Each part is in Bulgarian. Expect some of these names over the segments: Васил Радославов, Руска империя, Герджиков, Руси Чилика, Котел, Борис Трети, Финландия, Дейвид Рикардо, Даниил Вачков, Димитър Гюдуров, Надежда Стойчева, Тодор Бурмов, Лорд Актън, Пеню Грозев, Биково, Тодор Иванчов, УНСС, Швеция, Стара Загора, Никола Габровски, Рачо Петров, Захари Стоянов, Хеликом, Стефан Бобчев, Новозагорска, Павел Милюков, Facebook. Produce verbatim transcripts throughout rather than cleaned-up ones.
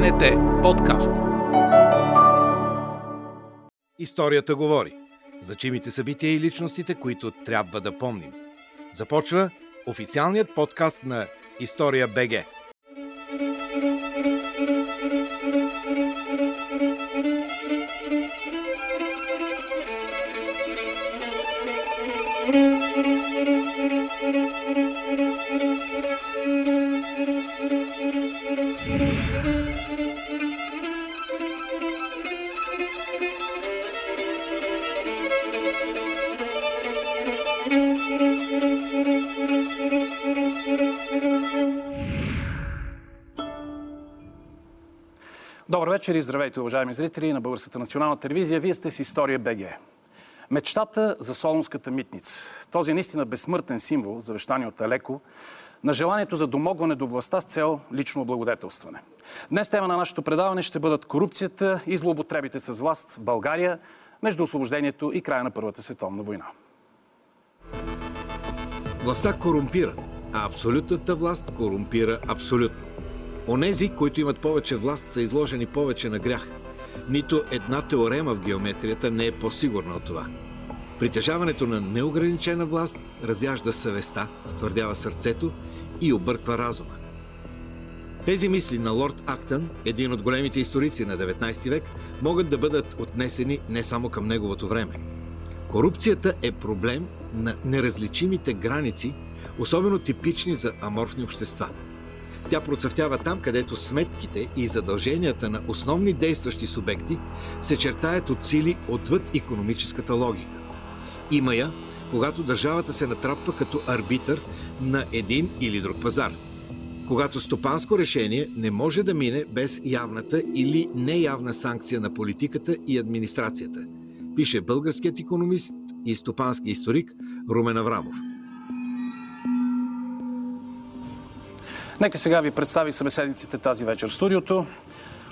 БНТ подкаст. Историята говори. Значимите събития и личностите, които трябва да помним. Започва официалният подкаст на История БГ. Добър вечер и здравейте, уважаеми зрители на Българската национална телевизия. Вие сте с История БГ. Мечтата за Солунската митница. Този наистина безсмъртен символ, завещани от Алеко, на желанието за домогване до властта с цел лично облагодетелстване. Днес тема на нашето предаване ще бъдат корупцията и злоупотребите с власт в България между освобождението и края на Първата световна война. Властта корумпира, а абсолютната власт корумпира абсолютно. Онези, които имат повече власт, са изложени повече на грях. Нито една теорема в геометрията не е по-сигурна от това. Притежаването на неограничена власт разяжда съвестта, втвърдява сърцето и обърква разума. Тези мисли на Лорд Актън, един от големите историци на деветнайсети век, могат да бъдат отнесени не само към неговото време. Корупцията е проблем на неразличимите граници, особено типични за аморфни общества. Тя процъфтява там, където сметките и задълженията на основни действащи субекти се чертаят от сили отвъд икономическата логика. Има я, когато държавата се натрапва като арбитър на един или друг пазар. Когато стопанско решение не може да мине без явната или неявна санкция на политиката и администрацията, пише българският икономист и стопански историк Румен Аврамов. Нека сега ви представи събеседниците тази вечер в студиото.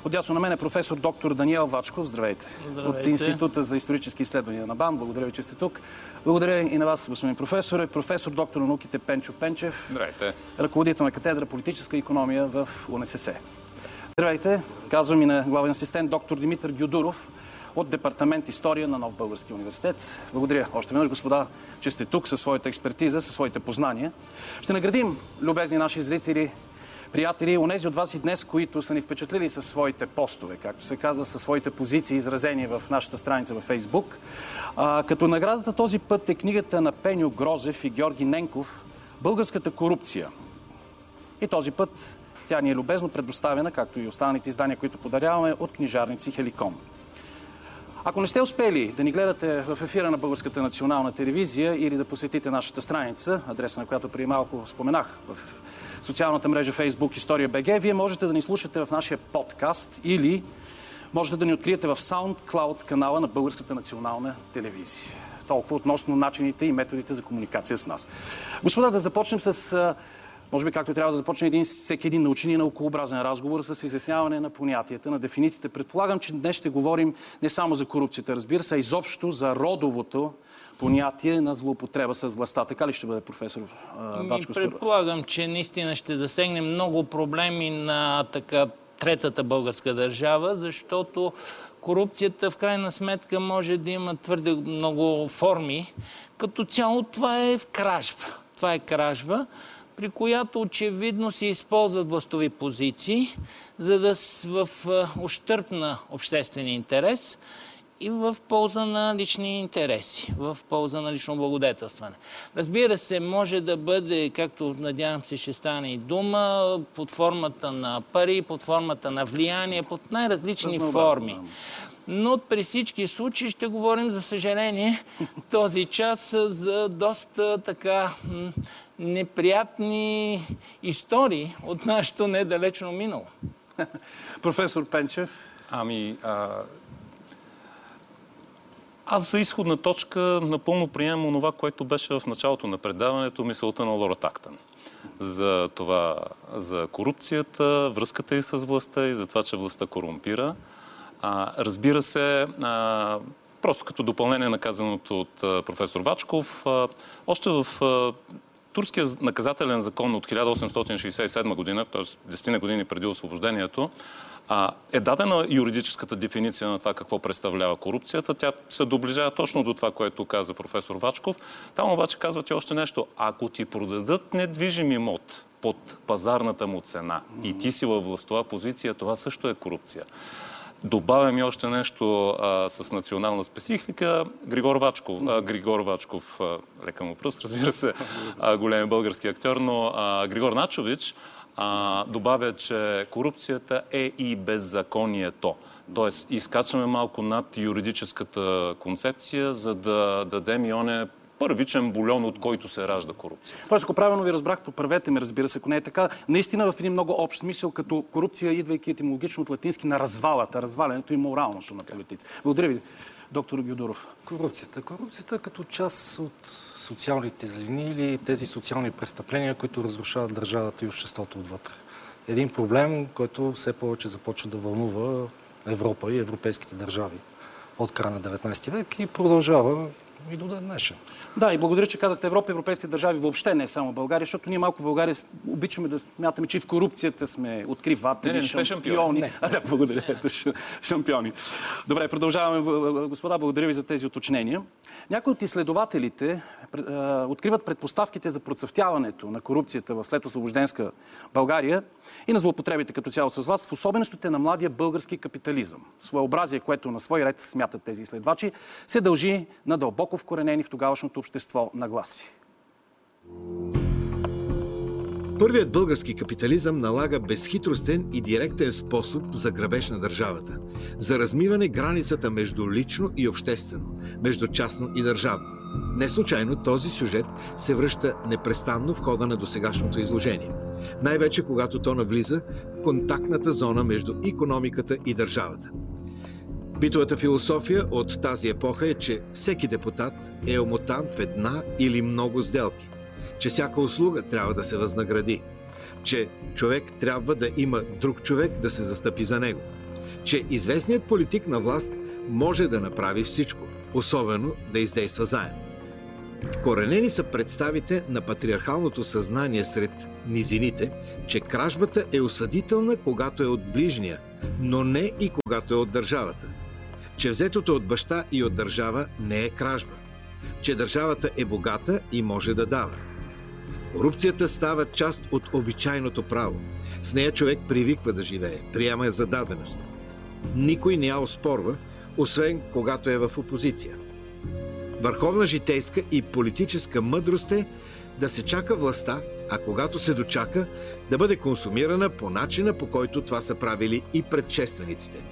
Отдясно на мен е професор доктор Даниил Вачков. Здравейте. Здравейте. От Института за исторически изследвания на БАН. Благодаря ви, че сте тук. Благодаря и на вас, господин професор. Е професор доктор на науките Пенчо Пенчев. Здравейте. Ръководител на катедра политическа икономия в УНСС. Здравейте. Казвам и на главен асистент доктор Димитър Гюдуров от департамент История на Нов български университет. Благодаря още веднъж, господа, че сте тук със своята експертиза, със своите познания. Ще наградим, любезни наши зрители, приятели, онези от вас и днес, които са ни впечатлили със своите постове, както се казва, със своите позиции, изразени в нашата страница във Facebook. А, като наградата този път е книгата на Пеню Грозев и Георги Ненков „Българската корупция“. И този път тя ни е любезно предоставена, както и останалите издания, които подаряваме, от книжарници Хеликом. Ако не сте успели да ни гледате в ефира на Българската национална телевизия или да посетите нашата страница, адреса на която преди малко споменах в социалната мрежа Facebook История БГ, вие можете да ни слушате в нашия подкаст или можете да ни откриете в SoundCloud канала на Българската национална телевизия. Толкова относно начините и методите за комуникация с нас. Господа, да започнем с... Може би както трябва да започне един, всеки един научен и наукообразен разговор с изясняване на понятията, на дефинициите. Предполагам, че днес ще говорим не само за корупцията, разбира се, а изобщо за родовото понятие на злоупотреба с властта. Така ли ще бъде, професор Вачков? Предполагам, че наистина ще засегне много проблеми на така третата българска държава, защото корупцията в крайна сметка може да има твърде много форми. Като цяло това е в кражба. Това е кражба, при която очевидно се използват властови позиции, за да в ущърб на обществения интерес и в полза на лични интереси, в полза на лично благодетелстване. Разбира се, може да бъде, както надявам се ще стане и дума, под формата на пари, под формата на влияние, под най-различни форми. Но при всички случаи ще говорим, за съжаление, този час за доста така... неприятни истории от нашето недалечно минало. Професор Пенчев? Ами, а... аз за изходна точка напълно приемам онова, което беше в началото на предаването, мисълта на Лорд Актън. За това, за корупцията, връзката и с властта и за това, че властта корумпира. А, разбира се, а... просто като допълнение на казаното от професор Вачков, а... още в... А... турският наказателен закон от хиляда осемстотин шейсет и седма година, т.е. десет години преди освобождението, е дадена юридическата дефиниция на това какво представлява корупцията. Тя се доближава точно до това, което каза професор Вачков. Там обаче казвате още нещо. Ако ти продадат недвижим имот под пазарната му цена и ти си във властова позиция, това също е корупция. Добавям и още нещо а, с национална специфика. Григор Вачков, а, Григор Вачков, а, лека му пръст, разбира се, а, голям български актьор, но а, Григор Начович а, добавя, че корупцията е и беззаконието. Тоест, изкачваме малко над юридическата концепция, за да дадем и оне първичен бульон, от който се ражда корупция. Тоест, ако правилно ви разбрах, поправете ме, разбира се, ако не е така. Наистина в един много общ смисъл, като корупция, идвайки етимологично от латински на развалата, развалянето и моралното на политици. Благодаря ви, доктор Гюдуров. Корупцията. Корупцията като част от социалните злини или тези социални престъпления, които разрушават държавата и обществото отвътре. Един проблем, който все повече започва да вълнува Европа и европейските държави от края на деветнадесети век и продължава и до ден днешен. Да, и благодаря, че казахте Европа, европейските държави, въобще не е само България, защото ние малко в България обичаме да смятаме, че в корупцията сме откриватели, шампиони. Не, не. А, да, благодаря, шампиони. Добре, продължаваме, господа, благодаря ви за тези уточнения. Някои от изследователите откриват предпоставките за процъфтяването на корупцията в следосвобожденска България и на злоупотребите като цяло с вас, в особеностите на младия български капитализъм. Своеобразие, което на свой ред смятат тези изследвачи, се дължи на дълбоко вкоренени в тогавашното общество нагласи. Първият български капитализъм налага безхитростен и директен способ за грабеж на държавата, за размиване границата между лично и обществено, между частно и държавно. Не случайно този сюжет се връща непрестанно в хода на досегашното изложение. Най-вече когато то навлиза в контактната зона между икономиката и държавата. Битовата философия от тази епоха е, че всеки депутат е омотан в една или много сделки, че всяка услуга трябва да се възнагради, че човек трябва да има друг човек да се застъпи за него, че известният политик на власт може да направи всичко, особено да издейства заем. Вкоренени са представите на патриархалното съзнание сред низините, че кражбата е осъдителна, когато е от ближния, но не и когато е от държавата. Че взетото от баща и от държава не е кражба. Че държавата е богата и може да дава. Корупцията става част от обичайното право. С нея човек привиква да живее, приема е за даденост. Никой не я оспорва, освен когато е в опозиция. Върховна житейска и политическа мъдрост е да се чака властта, а когато се дочака, да бъде консумирана по начина, по който това са правили и предшествениците.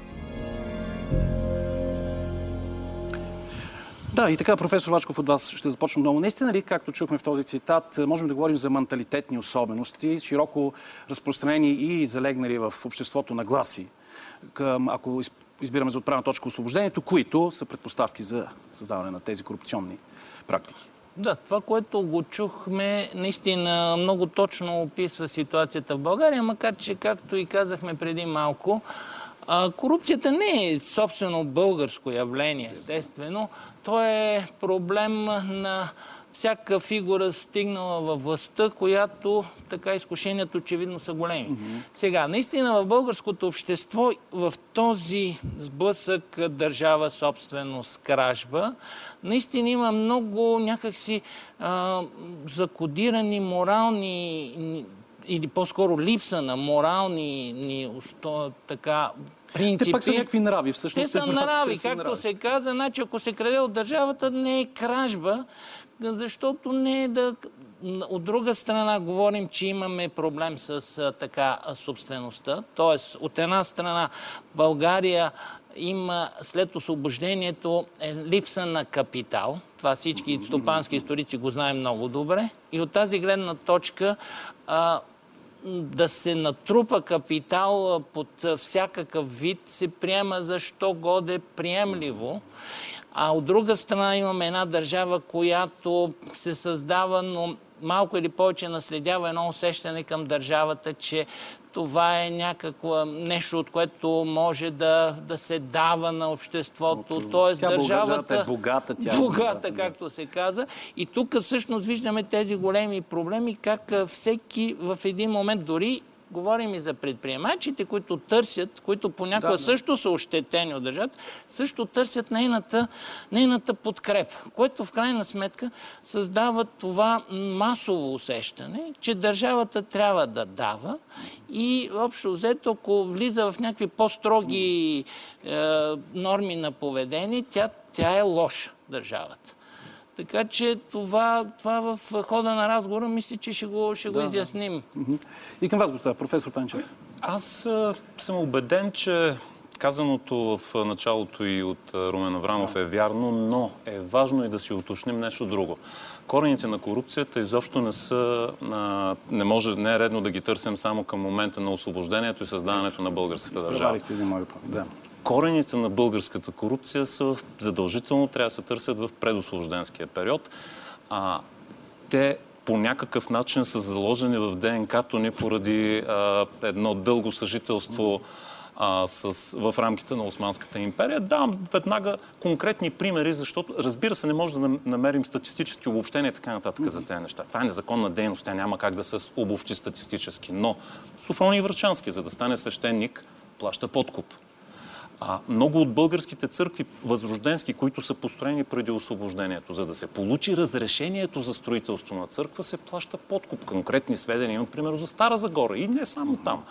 Да, и така, професор Вачков, от вас ще започна много. Наистина ли, както чухме в този цитат, можем да говорим за менталитетни особености, широко разпространени и залегнали в обществото нагласи, към, ако избираме за отправна точка освобождението, които са предпоставки за създаване на тези корупционни практики? Да, това, което го чухме, наистина много точно описва ситуацията в България, макар че, както и казахме преди малко, корупцията не е собствено българско явление, естествено. То е проблем на всяка фигура, стигнала във властта, която така изкушенията очевидно са големи. Mm-hmm. Сега, наистина в българското общество в този сблъсък държава, собственост, кражба, наистина има много някакси а, закодирани морални или по-скоро липса на морални ни, усто, така, принципи. Те пак са някакви нрави всъщност. Те са нрави, както се каза. Значи, ако се краде от държавата, не е кражба, защото не е да... От друга страна говорим, че имаме проблем с така собствеността. Тоест, от една страна България има след освобождението е липса на капитал. Това всички стопански историци го знаем много добре. И от тази гледна точка а, да се натрупа капитал под всякакъв вид се приема за що годе приемливо. А от друга страна имаме една държава, която се създава, но малко или повече наследява едно усещане към държавата, че това е някакво нещо, от което може да, да се дава на обществото. Тоест тя държавата е богата, тя богата, да, както се каза. И тук всъщност виждаме тези големи проблеми, как всеки в един момент, дори говорим и за предприемачите, които търсят, които понякога да, да. също са ощетени от държавата, също търсят нейната, нейната подкрепа, което в крайна сметка създава това масово усещане, че държавата трябва да дава и общо взето, ако влиза в някакви по-строги е, норми на поведение, тя, тя е лоша държавата. Така че това, това в хода на разговора мисля, че ще го, ще да, го изясним. Да. И към вас, господа, професор Пенчев. Аз а, съм убеден, че казаното в началото и от Румен Аврамов е вярно, но е важно и да си уточним нещо друго. Корените на корупцията изобщо не са... А, не може, не е редно да ги търсим само към момента на освобождението и създаването на българската държава. Да. Корените на българската корупция са задължително трябва да се търсят в предосвобожденския период. А, те по някакъв начин са заложени в ДНК-то ни поради а, едно дълго съжителство а, с, в рамките на Османската империя. Давам веднага конкретни примери, защото разбира се не може да намерим статистически обобщения и така нататък за тези неща. Това е незаконна дейност, тя няма как да се обобщи статистически. Но Суфрон Врачански, за да стане свещеник, плаща подкуп. А много от българските църкви, възрожденски, които са построени преди освобождението, за да се получи разрешението за строителство на църква, се плаща подкуп. Конкретни сведения, например, за Стара Загора и не само там.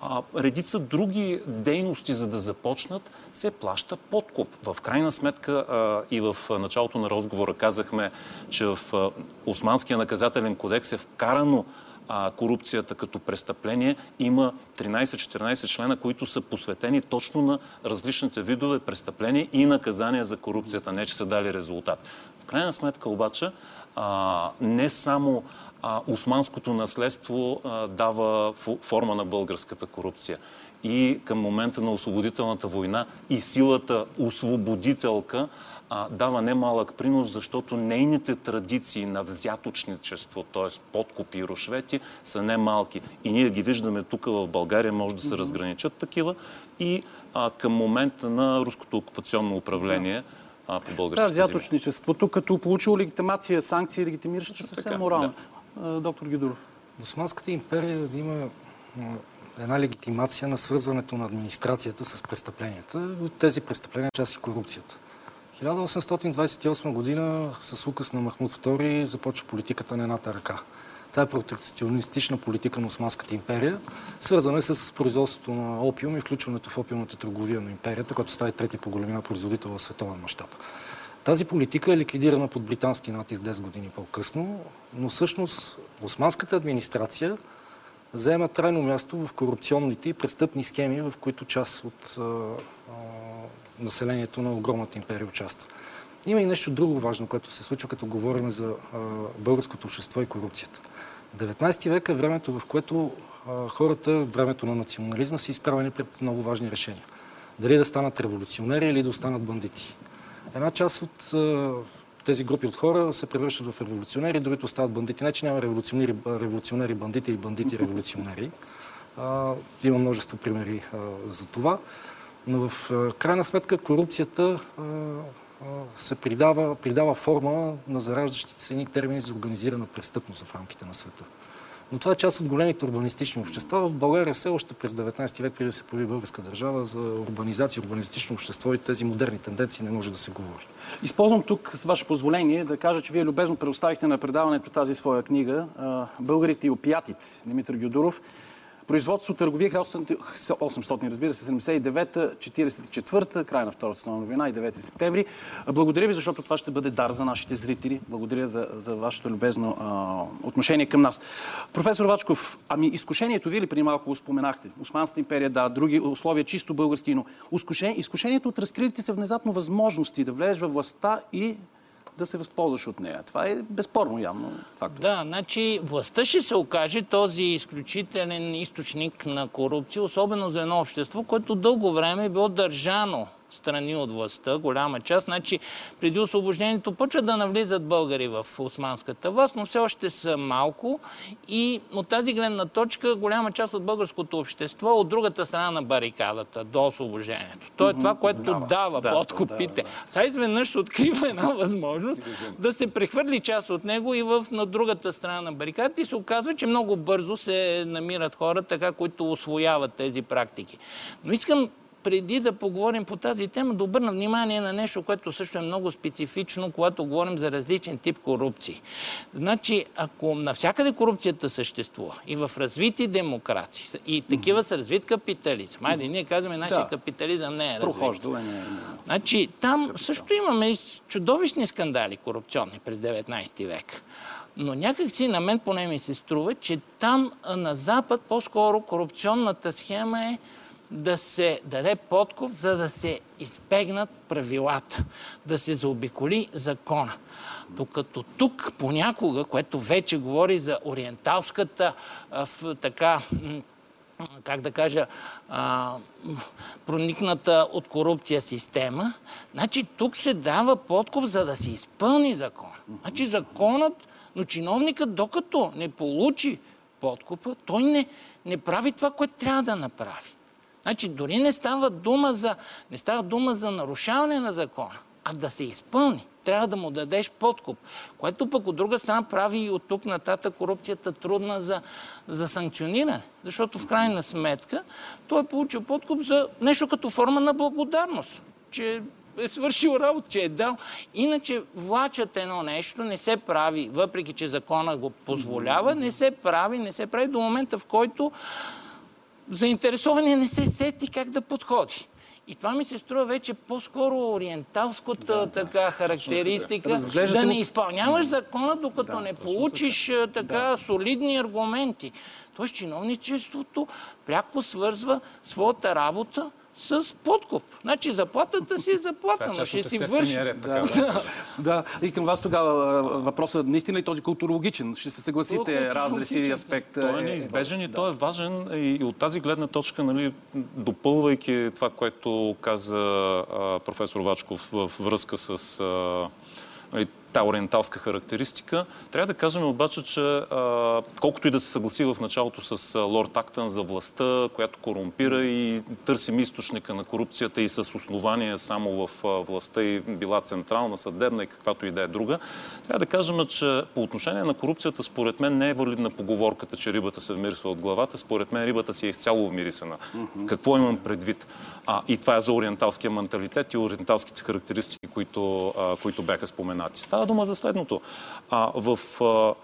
А, редица други дейности, за да започнат, се плаща подкуп. В крайна сметка а, и в началото на разговора казахме, че в а, Османския наказателен кодекс е вкарано а корупцията като престъпление, има тринайсет-четиринайсет члена, които са посветени точно на различните видове престъпления и наказания за корупцията, не че са дали резултат. В крайна сметка обаче а, не само а, османското наследство а, дава форма на българската корупция. И към момента на освободителната война и силата освободителка а, дава немалък принос, защото нейните традиции на взяточничество, т.е. подкупи и рушвети, са немалки. И ние ги виждаме тук в България, може да се разграничат такива. И а, към момента на руското окупационно управление а, по българските земи. Да, взяточничеството, като получило легитимация, санкции, легитимиращи, съвсем така, морално. Да. Доктор Гюдуров. Османската империя има една легитимация на свързването на администрацията с престъпленията. От тези престъпления част и корупцията. хиляда осемстотин двайсет и осма година с указ на Махмуд втори започва политиката на едната ръка. Това е протекционистична политика на Османската империя, свързана с производството на опиум и включването в опиумната търговия на империята, която става третия по големина производител в световен мащаб. Тази политика е ликвидирана под британски натиск десет години по-късно, но всъщност османската администрация заема трайно място в корупционните и престъпни схеми, в които част от а, а, населението на огромната империя участва. Има и нещо друго важно, което се случва, като говорим за а, българското общество и корупцията. деветнайсети век е времето, в което а, хората, времето на национализма, са изправени пред много важни решения. Дали да станат революционери или да останат бандити. Една част от а, тези групи от хора се превръщат в революционери, другите остават бандити. Не, че няма революционери, революционери бандити и бандити революционери. А, има множество примери а, за това. Но в а, крайна сметка корупцията а, а, се придава, придава форма на зараждащите се едни термини за организирана престъпност в рамките на света. Но това е част от големите урбанистични общества. В България все още през деветнайсети век, преди да се появи българска държава, за урбанизация, урбанистично общество и тези модерни тенденции не може да се говори. Използвам тук, с ваше позволение, да кажа, че вие любезно предоставихте на предаването тази своя книга „Българите и опиятите", Димитър Гюдуров. Производство, търговия, хиляда осемстотин, разбира се, седемдесет и девета, четирийсет и четвърта, край на Втората световна война и девети септември. Благодаря ви, защото това ще бъде дар за нашите зрители. Благодаря за, за вашето любезно а, отношение към нас. Професор Вачков, ами изкушението ви ли преди малко го споменахте? Османската империя, да, други условия, чисто български, но изкушението от разкрилите се внезапно възможности да влезеш във властта и да се възползваш от нея. Това е безспорно явно факт. Да, значи властта ще се окаже този изключителен източник на корупция, особено за едно общество, което дълго време е било държано страни от властта, голяма част. Значи, преди освобождението почват да навлизат българи в османската власт, но все още са малко и от тази гледна точка голяма част от българското общество от другата страна на барикадата до освобождението. То е това, което дава, дава да, подкупите. Да, да. Сега изведнъж открива една възможност да се прехвърли част от него и в, на другата страна на барикадата и се оказва, че много бързо се намират хора, така, които освояват тези практики. Но искам преди да поговорим по тази тема, да обърна внимание на нещо, което също е много специфично, когато говорим за различен тип корупции. Значи, ако навсякъде корупцията съществува и в развити демокрации, и такива са развит капитализъм, айде, ние казваме, нашия да. капитализъм не е развит. Е, е, е. Значи, там капитал. Също имаме чудовищни скандали корупционни през деветнайсети век. Но някак си на мен поне ми се струва, че там на Запад по-скоро корупционната схема е да се даде подкуп, за да се избегнат правилата, да се заобиколи закона. Докато тук понякога, което вече говори за ориенталската така, как да кажа, а, проникната от корупция система, значи тук се дава подкуп, за да се изпълни закон. Значи законът, но чиновникът, докато не получи подкупа, той не, не прави това, което трябва да направи. Значи, дори не става дума за, не става дума за нарушаване на закона, а да се изпълни. Трябва да му дадеш подкуп, което пък от друга страна прави и от тук нататък корупцията трудна за, за санкциониране. Защото в крайна сметка той е получил подкуп за нещо като форма на благодарност, че е свършил работа, че е дал. Иначе влачат едно нещо, не се прави, въпреки че закона го позволява, не се прави, не се прави до момента, в който заинтересование не се сети как да подходи. И това ми се струва вече по-скоро ориенталската да, така характеристика. Разглеждате да не изпълняваш закона, докато да, не получиш така, така да. солидни аргументи. Тоест, чиновничеството пряко свързва своята работа с подкуп. Значи заплатата си е заплатена. Ще си върши. Ред, да, да. да, и към вас тогава въпросът наистина е този културологичен. Ще се съгласите разрез аспект. Той е неизбежен е, и да. той е важен. И, и от тази гледна точка, нали, допълвайки това, което каза а, професор Вачков във връзка с а, нали, та ориенталска характеристика, трябва да кажем обаче, че а, колкото и да се съгласи в началото с а, Лорд Актън за властта, която корумпира и търсим източника на корупцията и с основание само в а, властта и била централна, съдебна и каквато и да е друга, трябва да кажем, че по отношение на корупцията, според мен не е валидна поговорката, че рибата се вмирисва от главата. Според мен рибата си е изцяло вмирисена. Mm-hmm. Какво имам предвид? А, и това е за ориенталския менталитет и ориенталските характеристики, които, а, които бяха споменати. Става дума за следното. А, в, а,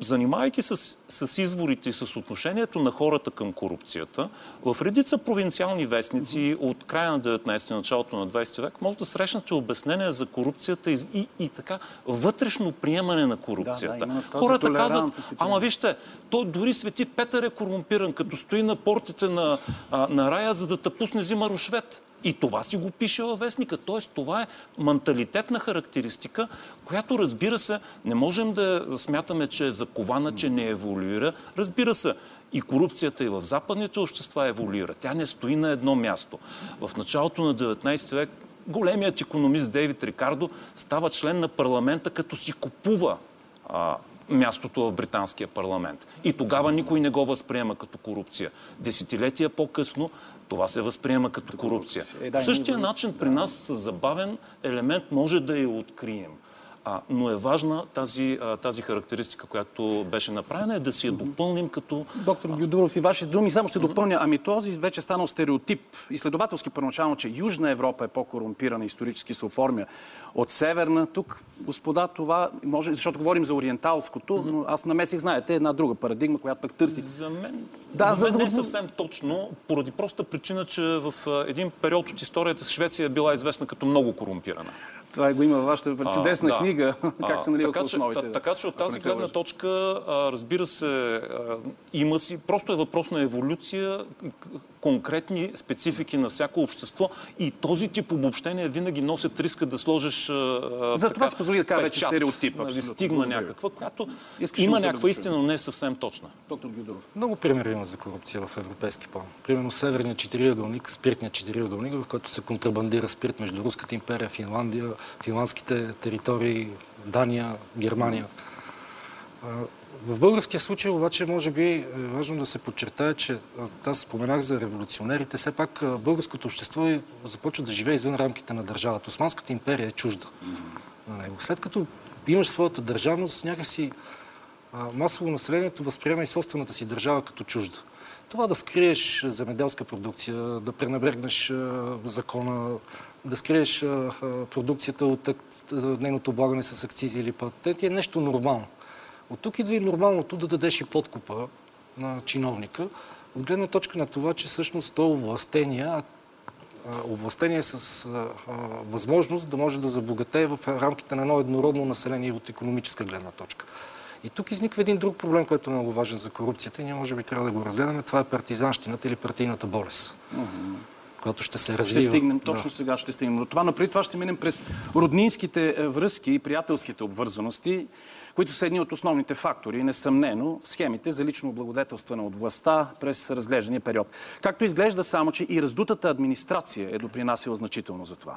занимавайки с, с изворите и с отношението на хората към корупцията, в редица провинциални вестници mm-hmm. от края на деветнайсети, началото на двайсети век, може да срещнете обяснения за корупцията и, и, и така вътрешно приемане на корупцията. Да, да, хората казват, ама вижте, той дори Свети Петър е корумпиран, като стои на портите на, а, на рая, за да тъпусне взима рушвет. И това си го пише във вестника. Тоест, това е менталитетна характеристика, която, разбира се, не можем да смятаме, че е закована, че не еволюира. Разбира се, и корупцията и в западните общества еволюира. Тя не стои на едно място. В началото на деветнайсети век големият икономист Дейвид Рикардо става член на парламента, като си купува а, мястото в британския парламент. И тогава никой не го възприема като корупция. Десетилетия по-късно това се възприема като корупция. Е, да, по същия начин при нас с забавен елемент може да я открием. А, но е важна тази, а, тази характеристика, която беше направена, е да си я допълним като... Доктор Гюдуров, и вашите думи само ще допълня. Ами този вече станал стереотип. Изследователски първоначално, че Южна Европа е по-корумпирана, исторически се оформя от Северна. Тук, господа, това може... Защото говорим за ориенталското, но аз намесих, знаете, една друга парадигма, която пък търси. За мен, да, за мен за... не е съвсем точно, поради проста причина, че в един период от историята Швеция е била известна като много корумпирана. Това го има във вашата чудесна а, да. книга. Как се налива основите. Та, така че от тази гледна точка, а, разбира се, а, има си... Просто е въпрос на еволюция. конкретни специфики на всяко общество и този тип обобщения винаги носят риска да сложиш а, за това спозволи да кажа вече стереотипа. Да стигна някаква, която Искаш има някаква да истина, но не е съвсем точна. Доктор Гюдуров. Много примери има за корупция в европейски план. Примерно северния четириъгълник, спиртният четириъгълник, в който се контрабандира спирт между Руската империя, Финландия, финландските територии, Дания, Германия. В българския случай обаче може би е важно да се подчертае, че аз споменах за революционерите, все пак българското общество започва да живее извън рамките на държавата. Османската империя е чужда на него. След като имаш своята държавност, някакси масово населението възприема и собствената си държава като чужда. Това да скриеш земеделска продукция, да пренебрегнеш закона, да скриеш продукцията от нейното облагане с акцизи или патенти е нещо нормално. От тук идва и нормалното да дадеш и подкупа на чиновника, от гледна точка на това, че всъщност то овластение, овластение с а, а, възможност да може да забогатее в рамките на едно еднородно население от економическа гледна точка. И тук изниква един друг проблем, който е много важен за корупцията и ние може би трябва да го разгледаме. Това е партизанщината или партийната болест. Mm-hmm. Когато ще се развива. Ще стигнем, точно да. сега ще стигнем. До това, напреди това ще минем през роднинските връзки и приятелските обвързаности, които са едни от основните фактори, несъмнено, в схемите за лично облагодетелстване от властта през разглеждания период. Както изглежда само, че и раздутата администрация е допринасила значително за това.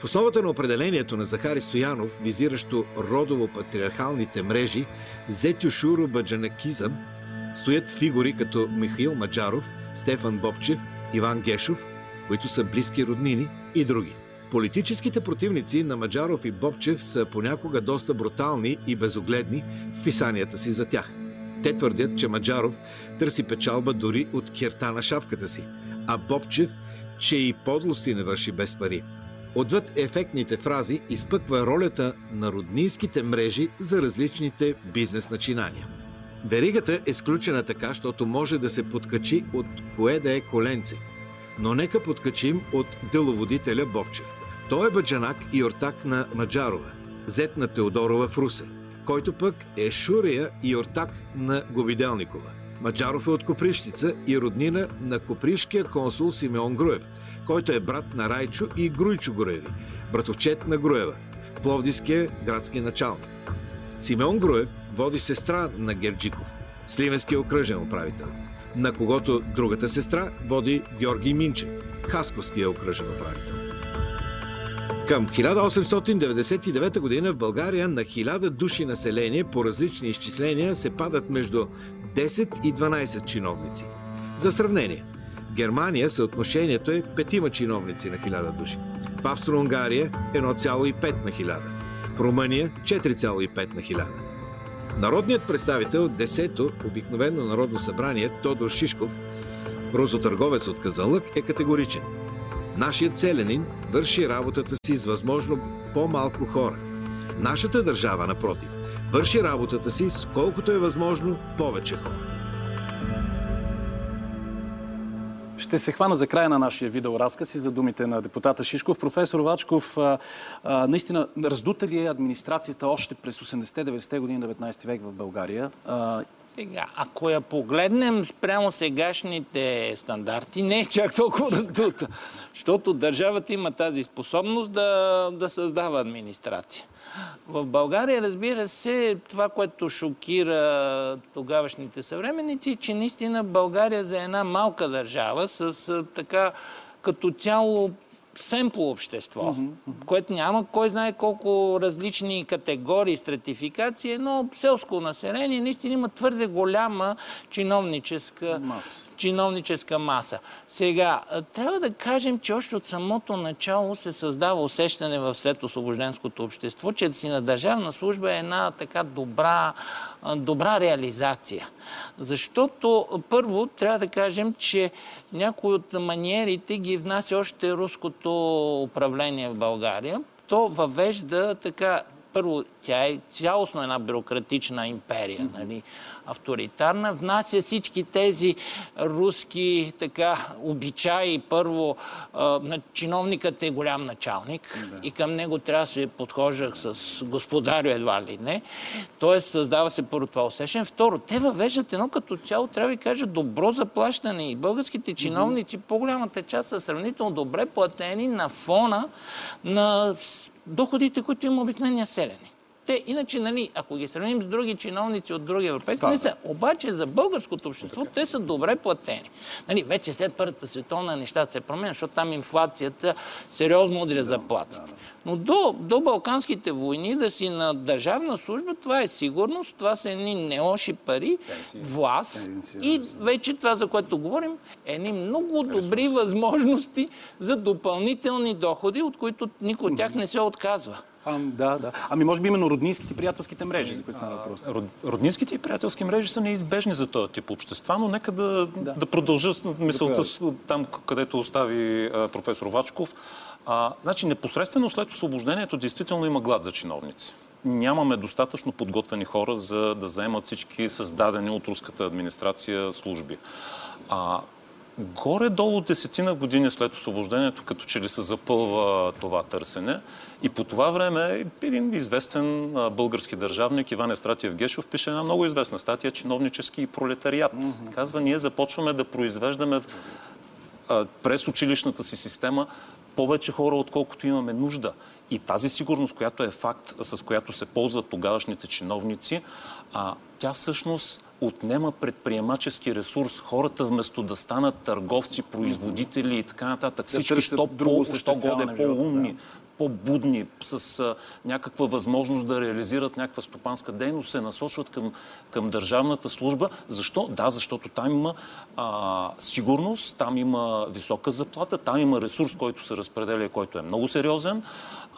В основата на определението на Захари Стоянов, визиращо родово-патриархалните мрежи, зетюшуро-баджанакизъм, стоят фигури като Михаил Маджаров, Стефан Бобчев, Иван Гешов, които са близки роднини и други. Политическите противници на Маджаров и Бобчев са понякога доста брутални и безогледни в писанията си за тях. Те твърдят, че Маджаров търси печалба дори от керта на шапката си, а Бобчев, че и подлости не върши без пари. Отвъд ефектните фрази изпъква ролята на роднинските мрежи за различните бизнес начинания. Веригата е сключена така, защото може да се подкачи от кое да е коленце. Но нека подкачим от деловодителя Бобчев. Той е баджанак и ортак на Маджарова, зет на Теодорова в Русе, който пък е шурия и ортак на Гобиделникова. Маджаров е от Копривщица и роднина на копрившкия консул Симеон Груев, който е брат на Райчо и Груйчо Груеви, братовчет на Груева, пловдивския градски началник. Симеон Груев води сестра на Герджиков, сливенския окръжен управител, на когото другата сестра води Георги Минчев, хасковския окръжен управител. Към хиляда осемстотин деветдесет и девета година в България на хиляда души население по различни изчисления се падат между десет и дванадесет чиновници. За сравнение, в Германия съотношението е петима чиновници на хиляда души, в Австро-Унгария едно цяло и пет на хиляда, в Румъния четири цяло и пет на хиляда. Народният представител десето обикновено народно събрание Тодор Шишков, розотърговец от Казанлък, е категоричен. Нашият селянин върши работата си с възможно по-малко хора. Нашата държава, напротив, върши работата си с колкото е възможно повече хора. Ще се хвана за края на нашия видеоразказ и за думите на депутата Шишков. Професор Вачков, а, а, наистина раздута ли е администрацията още през осемдесетте деветдесетте години, деветнадесети век в България? А... Сега, ако я погледнем спрямо сегашните стандарти, не е чак толкова раздута, защото държавата има тази способност да, да създава администрация. В България, разбира се, това, което шокира тогавашните съвременници, че наистина България за една малка държава с така като цяло семпло общество, mm-hmm. което няма кой знае колко различни категории, стратификации, но селско население наистина има твърде голяма чиновническа маса. чиновническа маса. Сега, трябва да кажем, че още от самото начало се създава усещане в светосвобожденското общество, че си на държавна служба е една така добра, добра реализация. Защото, първо, трябва да кажем, че някои от маниерите ги внася още руското управление в България. То въвежда така, първо, тя е цялостно една бюрократична империя, mm-hmm. нали, авторитарна, внася всички тези руски така обичаи. Първо, а, чиновникът е голям началник mm-hmm. и към него трябва да се подхождах с господарю едва ли не. Тоест, създава се първо това усещане. Второ, те въвеждат едно като цяло, трябва да кажа, добро заплащане. И българските чиновници, mm-hmm. по-голямата част са сравнително добре платени на фона на доходите, които има обикновения селяни. Те, иначе, нали, ако ги сравним с други чиновници от други европейски, да, не са, обаче за българското общество така, те са добре платени. Нали, вече след Първата световна нещата се променят, защото там инфлацията сериозно удря да, заплатите. Да, да. Но до, до Балканските войни да си на държавна служба, това е сигурност, това са едни не лоши пари, пенсия, власт пенсия, и вече това, за което говорим, е едни много добри ресурс, възможности за допълнителни доходи, от които никой от тях не се отказва. А, да, да. Ами може би именно роднинските и приятелските мрежи, за които стана въпрос. Род, роднинските и приятелски мрежи са неизбежни за този тип общества, но нека да, да. да продължа мисълта да, там, където остави а, професор Вачков. А, значи, непосредствено след освобождението действително има глад за чиновници. Нямаме достатъчно подготвени хора за да заемат всички създадени от руската администрация служби. А, горе-долу десетина години след освобождението, като че ли се запълва това търсене. И по това време един известен български държавник, Иван Евстратиев Гешов, пише една много известна статия „Чиновнически и пролетариат". Mm-hmm. Казва, ние започваме да произвеждаме а, през училищната си система повече хора, отколкото имаме нужда. И тази сигурност, която е факт, с която се ползват тогавашните чиновници, а, тя всъщност отнема предприемачески ресурс. Хората вместо да станат търговци, производители и така нататък, всички що по-годе, по-умни, по-будни, с а, някаква възможност да реализират някаква стопанска дейност, се насочват към, към държавната служба. Защо? Да, защото там има а, сигурност, там има висока заплата, там има ресурс, който се разпределя, който е много сериозен,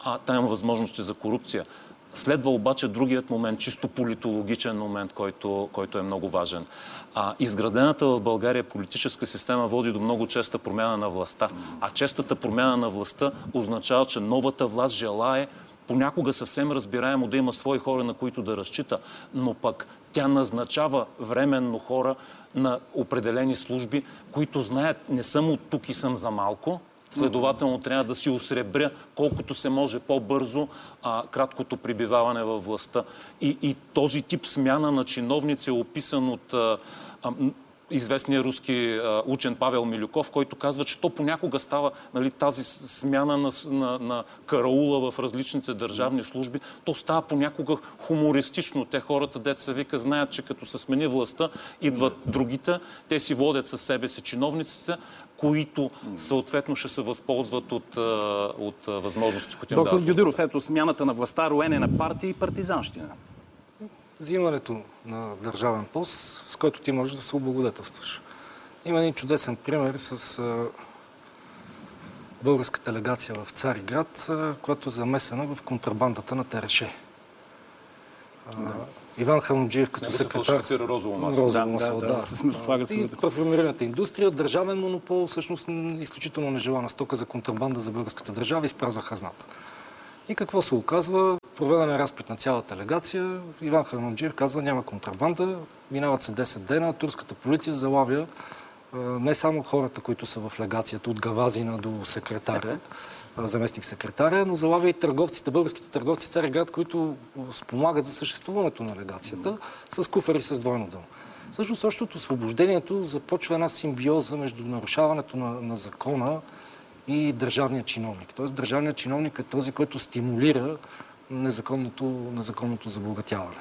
а там има възможности за корупция. Следва обаче другият момент, чисто политологичен момент, който, който е много важен. А, изградената в България политическа система води до много честа промяна на властта. А честата промяна на властта означава, че новата власт желае понякога съвсем разбираемо да има свои хора, на които да разчита, но пък тя назначава временно хора на определени служби, които знаят, не съм от тук и съм за малко, следователно трябва да си осребря колкото се може по-бързо а, краткото пребиваване във властта. И, и този тип смяна на чиновници е описан от а, а, известния руски а, учен Павел Милюков, който казва, че то понякога става, нали, тази смяна на, на, на караула в различните държавни служби, то става понякога хумористично. Те хората, деца вика, знаят, че като се смени властта, идват другите, те си водят със себе си чиновниците, които съответно ще се възползват от, от възможности, които им дава службата. Доктор Гюдуров, ето смяната на властта, роене на партии и партизанщина. Взимането на държавен пост, с който ти можеш да се облагодетелстваш. Има един чудесен пример с а, българска делегация в Цариград, а, която е замесена в контрабандата на Тереше. А, да. Иван Харамджиев като секретар... Се розово масло. Розово масло, да. да, да. Се слага и парфюмерната индустрия, държавен монопол, всъщност изключително нежелана стока за контрабанда за българската държава, изпразва хазната. И какво се оказва? Проведен е разпит на цялата делегация. Иван Харамджиев казва, няма контрабанда. Минават се десет дена. Турската полиция залавя а, не само хората, които са в легацията, от Гавазина до секретаря, заместник секретаря, но залавя и търговците, българските търговци в Цариград, които спомагат за съществуването на легацията, с куфари с двойно дъно. Всъщност, още от освобождението започва една симбиоза между нарушаването на, на закона и държавния чиновник. Тоест, държавният чиновник е този, който стимулира незаконното, незаконното забогатяване.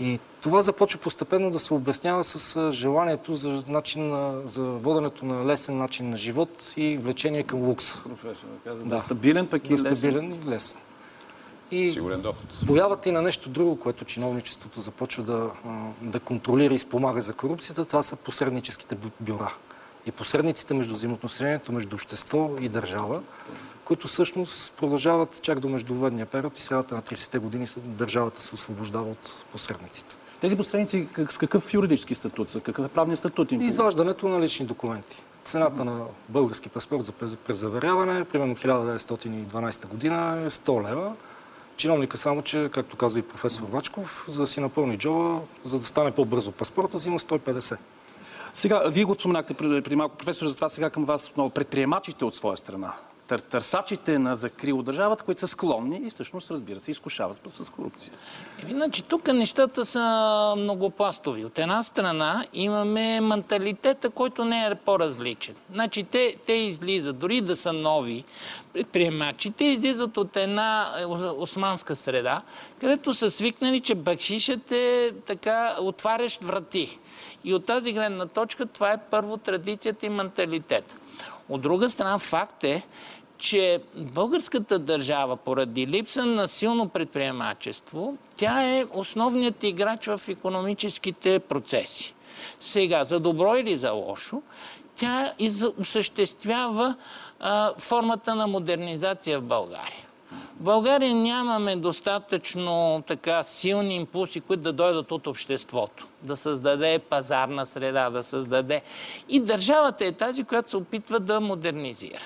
И това започва постепенно да се обяснява с желанието за, начин на, за воденето на лесен начин на живот и влечение към лукс. Професор, каза, да. Да стабилен пък и да лесен. Стабилен и лесен. И сигурен доход. Появата и на нещо друго, което чиновничеството започва да, да контролира и спомага за корупцията, това са посредническите бюра. И посредниците между взаимоотношението, между общество и държава, които всъщност продължават чак до междувоенния период и средата на тридесетте години държавата се освобождава от посредниците. Тези посредници с какъв юридически статут са? Какъв е правният статут им? Изваждането на лични документи. Цената на български паспорт за презаверяване, примерно хиляда деветстотин и дванадесета година, е сто лева. чиновника, само че, както каза и професор Вачков, за да си напълни джоба, за да стане по-бързо паспорта, взима сто и петдесет. Сега, вие го споменахте преди малко, професор, затова сега към вас отново. Предприемачите от своя страна, търсачите на закрило държавата, които са склонни и всъщност, разбира се, изкушават с корупция. Е, иначе тук нещата са многопластови. От една страна имаме менталитета, който не е по-различен. Значи те, те излизат, дори да са нови предприемачите, излизат от една османска среда, където са свикнали, че бакшишът е така отварящ врати. И от тази гледна точка това е първо традицията и менталитет. От друга страна, факт е, че българската държава, поради липса на силно предприемачество, тя е основният играч в икономическите процеси. Сега, за добро или за лошо, тя осъществява а, формата на модернизация в България. В България нямаме достатъчно така силни импулси, които да дойдат от обществото. Да създаде пазарна среда, да създаде... И държавата е тази, която се опитва да модернизира.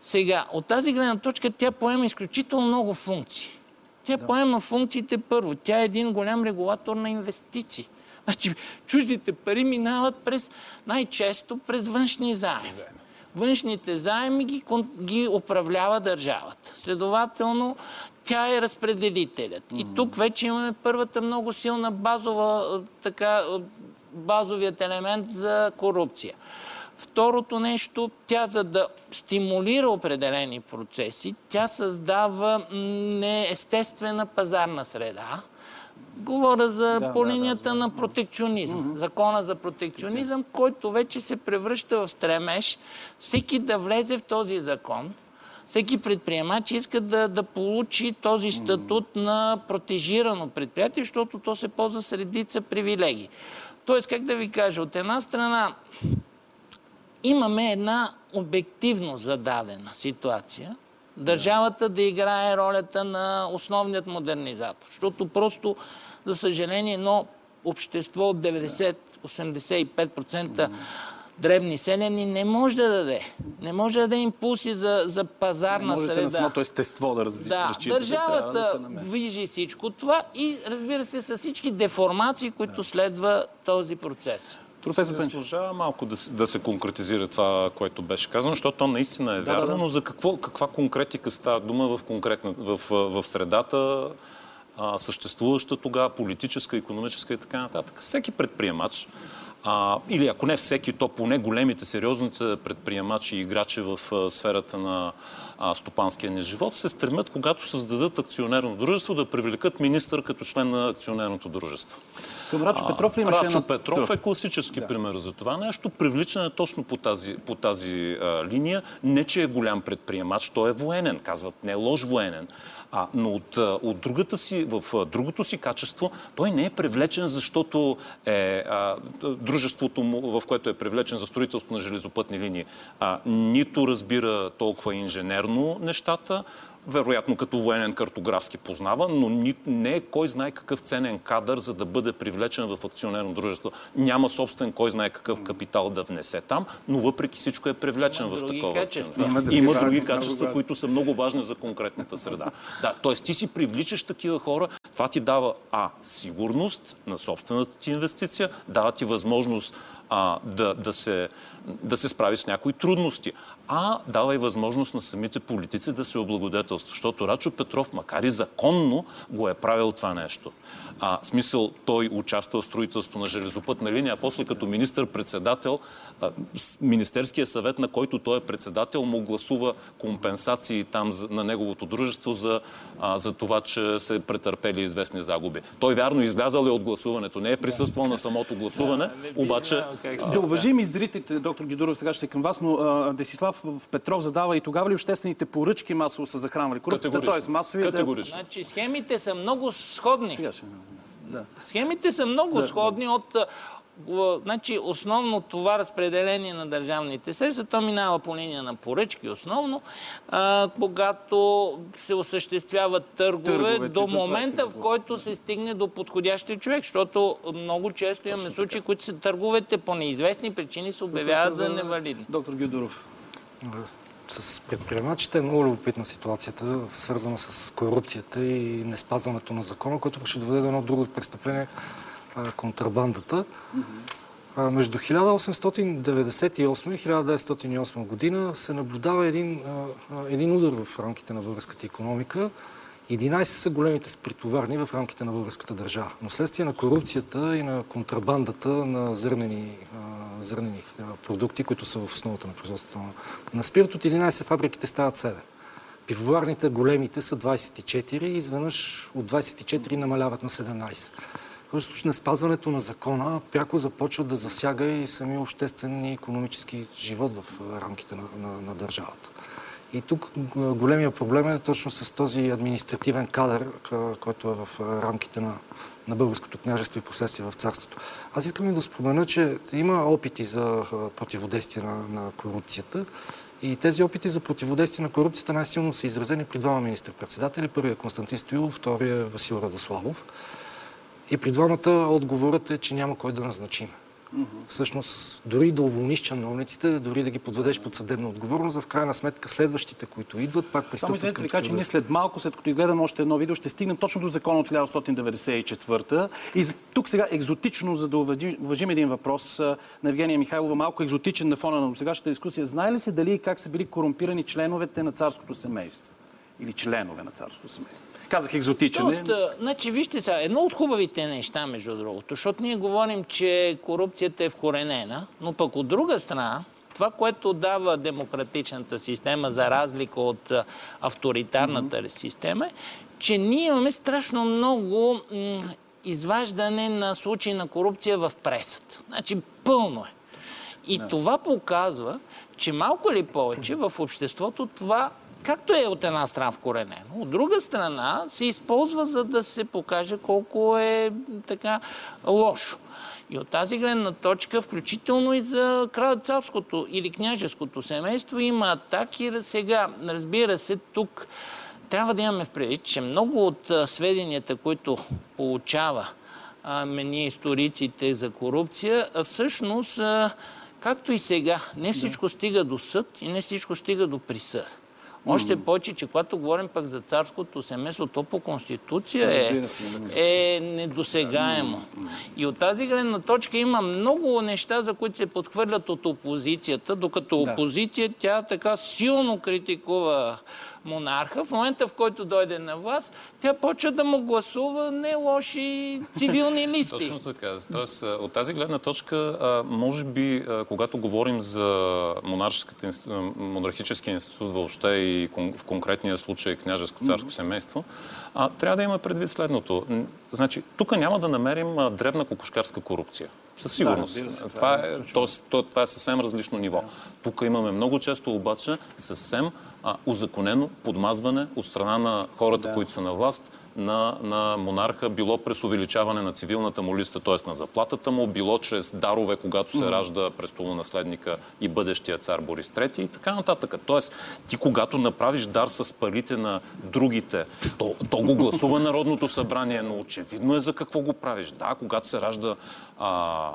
Сега, от тази гледна точка тя поема изключително много функции. Тя да. поема функциите първо. Тя е един голям регулатор на инвестиции. Значи, чуждите пари минават през, най-често през външни заеми. Външните заеми ги, ги управлява държавата. Следователно, тя е разпределителят. Mm-hmm. И тук вече имаме първата много силна базова, така, базовият елемент за корупция. Второто нещо, тя за да стимулира определени процеси, тя създава неестествена пазарна среда. Говоря за да, по линията да, да, да. на протекционизъм. Mm-hmm. Закона за протекционизъм, който вече се превръща в стремеж. Всеки да влезе в този закон, всеки предприемач иска да, да получи този статут mm-hmm. на протежирано предприятие, защото то се ползва с редица привилегии. Тоест, как да ви кажа, от една страна имаме една обективно зададена ситуация, държавата да играе ролята на основният модернизатор. Защото просто, за съжаление, едно общество от деветдесет до осемдесет и пет процента дребни селени не може да даде. Не може да даде импулси за, за пазарна среда. Не можете на самото естество да развиете. Да, държавата движи всичко това и, разбира се, с всички деформации, които следва този процес. Заслужава малко да, да се конкретизира това, което беше казано, защото то наистина е да, вярно, да, да. но за какво, каква конкретика става дума в, конкретна, в, в средата, а, съществуваща тогава, политическа, икономическа и така нататък. Всеки предприемач, а, или ако не всеки, то поне големите, сериозните предприемачи и играчи в а, сферата на а, стопанския ни живот, се стремят, когато създадат акционерно дружество, да привлекат министър като член на акционерното дружество. Към Рачо Петров, а, Рачо Петров е класически да. пример за това нещо. Привличане точно по тази, по тази а, линия. Не, че е голям предприемач, той е военен. Казват, не е лош военен. А, но от, от другата си, в другото си качество той не е привлечен, защото е, а, дружеството му, в което е привлечен за строителство на железопътни линии, а, нито разбира толкова инженерно нещата, вероятно като военен картографски познава, но не е кой знае какъв ценен кадър, за да бъде привлечен в акционерно дружество. Няма собствен кой знае какъв капитал да внесе там, но въпреки всичко е привлечен Има в такова акционерно. Да. Има други качества, които са много важни за конкретната среда. Да, т.е. ти си привличаш такива хора, това ти дава а. сигурност на собствената ти инвестиция, дава ти възможност а, да, да се... да се справи с някои трудности, а дава и възможност на самите политици да се облагодетелстват, защото Рачо Петров, макар и законно, го е правил това нещо. А, смисъл, той участва в строителство на железопътна линия, а после като министър-председател, Министерския съвет, на който той е председател, му гласува компенсации там на неговото дружество за, а, за това, че се претърпели известни загуби. Той вярно излязал е от гласуването, не е присъствал на самото гласуване, обаче... Да уважим и зрителите, доктор Гюдуров, сега ще е към вас, но а, Десислав Петров задава и тогава ли обществените поръчки масово са захранвали корупцията, т.е. масови... Категорично. Да... Значи схемите са много сходни. Сега ще... да. Схемите са много да, сходни да. от... Значи, основно това разпределение на държавните средства, то минава по линия на поръчки основно, а, когато се осъществяват търгове, търгове до момента, в който да. се стигне до подходящия човек, защото много често имаме случаи, които се търговете по неизвестни причини се обявяват за невалидни. Доктор Гюдуров. с предприемачите е много любопитна ситуацията, свързана с корупцията и неспазването на закона, което ще доведе до едно друго престъпление – контрабандата. Mm-hmm. Между хиляда осемстотин деветдесет и осма и хиляда деветстотин и осма година се наблюдава един, един удар в рамките на българската икономика. единайсет са големите спиртоварни в рамките на българската държава. Но следствие на корупцията и на контрабандата на зърнени, зърнени продукти, които са в основата на производството на спирт, от единайсет фабриките стават седем. Пивоварните, големите, са двайсет и четири и изведнъж от двайсет и четири намаляват на седемнайсет. Защото неспазването на закона пряко започва да засяга и самия обществен и икономически живот в рамките на, на, на държавата. И тук големия проблем е точно с този административен кадър, който е в рамките на, на българското княжество и последствие в царството. Аз искам да спомена, че има опити за противодействие на, на корупцията и тези опити за противодействие на корупцията най-силно са изразени при двама министър-председатели. Първият е Константин Стоилов, вторият е Васил Радославов. И при двамата отговорът е, че няма кой да назначим. Mm-hmm. Всъщност, дори да уволниш чиновниците, дори да ги подведеш под съдебна отговорност, в крайна сметка следващите, които идват, пак пристъпват към това. Само че ние след малко, след като изгледаме още едно видео, ще стигнем точно до закона от хиляда осемстотин деветдесет и четвърта. И тук сега екзотично, за да уважим един въпрос на Евгения Михайлова, малко екзотичен на фона на досегашната дискусия. Знае ли се дали и как са били корумпирани членовете на царското семейство? Или членове на царското семейство? Казах екзотичен. Доста, значи, вижте сега, едно от хубавите неща, между другото, защото ние говорим, че корупцията е вкоренена, но пък от друга страна, това, което дава демократичната система, за разлика от авторитарната mm-hmm. система, е, че ние имаме страшно много м- изваждане на случаи на корупция в пресата. Значи, пълно е. И no. това показва, че малко ли повече в обществото това, както е от една страна вкоренено, от друга страна се използва, за да се покаже колко е така лошо. И от тази гледна точка, включително и за кралецарското или княжеското семейство, има атаки сега. Разбира се, тук трябва да имаме в предвид, че много от сведенията, които получава а, ние историците за корупция, всъщност, а, както и сега, не всичко стига до съд и не всичко стига до присъда. Още повече, че когато говорим пък за царското семейство, то по конституция е, е недосегаемо. И от тази гледна точка има много неща, за които се подхвърлят от опозицията, докато опозиция тя така силно критикува монарха. В момента, в който дойде на власт, тя почва да му гласува не лоши цивилни листи. Точно така. Тоест, от тази гледна точка, може би, когато говорим за монархическия институт въобще и в конкретния случай княжеско-царско семейство, трябва да има предвид следното. Значи, тук няма да намерим дребна кокошкарска корупция. Със сигурност. Да, се, това, това, е, то, то, това е съвсем различно ниво. Да. Тук имаме много често обаче съвсем а, узаконено подмазване от страна на хората, да. които са на власт, на, на монарха, било през увеличаване на цивилната му листа, т.е. на заплатата му, било чрез дарове, когато се mm-hmm. ражда престолонаследника и бъдещия цар Борис Трети и така нататък. Тоест, ти когато направиш дар с парите на другите, то, то го гласува Народното събрание, но очевидно е за какво го правиш. Да, когато се ражда а,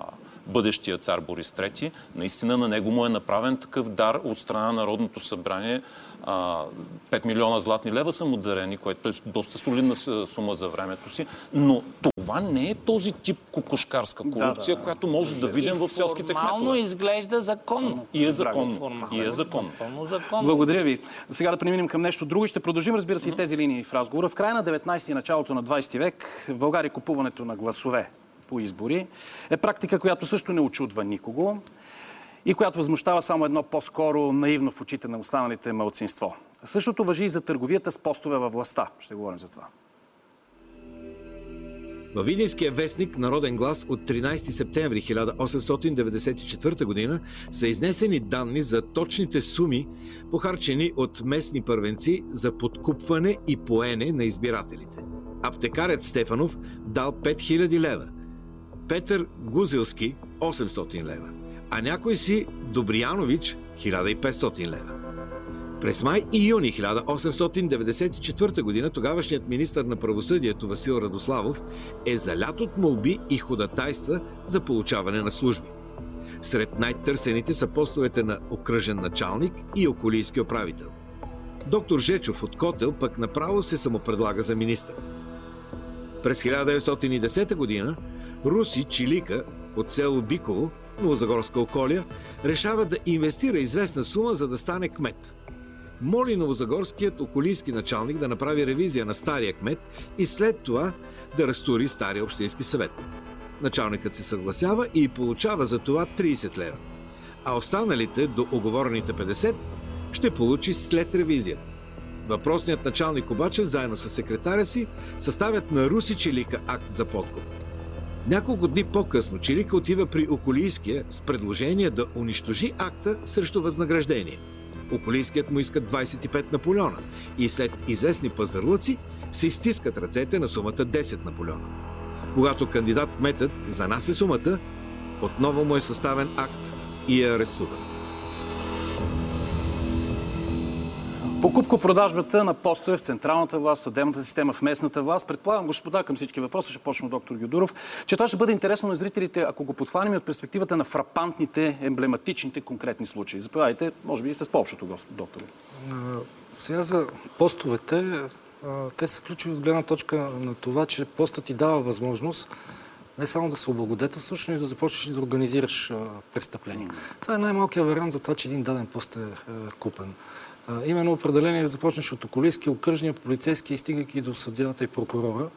бъдещия цар Борис Трети, наистина на него му е направен такъв дар от страна на Народното събрание. А, пет милиона златни лева са му дарени, което е доста солидна сума за времето си, но това не е този тип кокошкарска корупция, да, да, която може да видим в селските кметове. Формално изглежда законно. И е законно. И е законно. Благодаря ви. Сега да преминем към нещо друго и ще продължим, разбира се, и тези линии в разговора. В края на деветнайсети и началото на двайсети век в България купуването на гласове по избори е практика, която също не очудва никого и която възмущава само едно по-скоро наивно в очите на останалите малцинство. Същото важи и за търговията с постове във властта. Ще говорим за това. Във Видинския вестник "Народен глас" от тринайсети септември хиляда осемстотин деветдесет и четвърта г. са изнесени данни за точните суми, похарчени от местни първенци за подкупване и поене на избирателите. Аптекарят Стефанов дал пет хиляди лева, Петър Гузилски осемстотин лева, а някой си Добриянович хиляда и петстотин лева. През май и юни хиляда осемстотин деветдесет и четвърта година тогавашният министър на правосъдието Васил Радославов е залят от молби и ходатайства за получаване на служби. Сред най-търсените са постовете на окръжен началник и околийски управител. Доктор Жечов от Котел пък направо се самопредлага за министър. През хиляда деветстотин и десета година Руси Чилика от село Биково, Новозагорска околия, решава да инвестира известна сума, за да стане кмет. Моли новозагорският околийски началник да направи ревизия на стария кмет и след това да разтури стария общински съвет. Началникът се съгласява и получава за това трийсет лева, а останалите до оговорените петдесет ще получи след ревизията. Въпросният началник обаче, заедно с секретаря си, съставят на Руси Чилика акт за подкуп. Няколко дни по-късно Чилика отива при околийския с предложение да унищожи акта срещу възнаграждение. Околийският му иска двайсет и пет наполеона и след известни пазарлъци се изтискат ръцете на сумата десет наполеона. Когато кандидат кметът занася сумата, отново му е съставен акт и е арестуван. Покупко-продажбата на постове в централната власт, в съдебната система, в местната власт. Предполагам, господа, към всички въпроси ще почна доктор Гюдуров, че това ще бъде интересно на зрителите, ако го подхванем от перспективата на фрапантните, емблематичните, конкретни случаи. Заповядайте, може би и с по-общото, доктор. Сега за постовете, те са ключови от гледна точка на това, че постът ти дава възможност не само да се облагодетелстваш, но и да започнеш да организираш престъпления. Това е най-малкият вариант за това, че един даден пост е купен. Именно определение започнеш от околийски, окръжния, полицейски и стигайки до съдията и прокурора.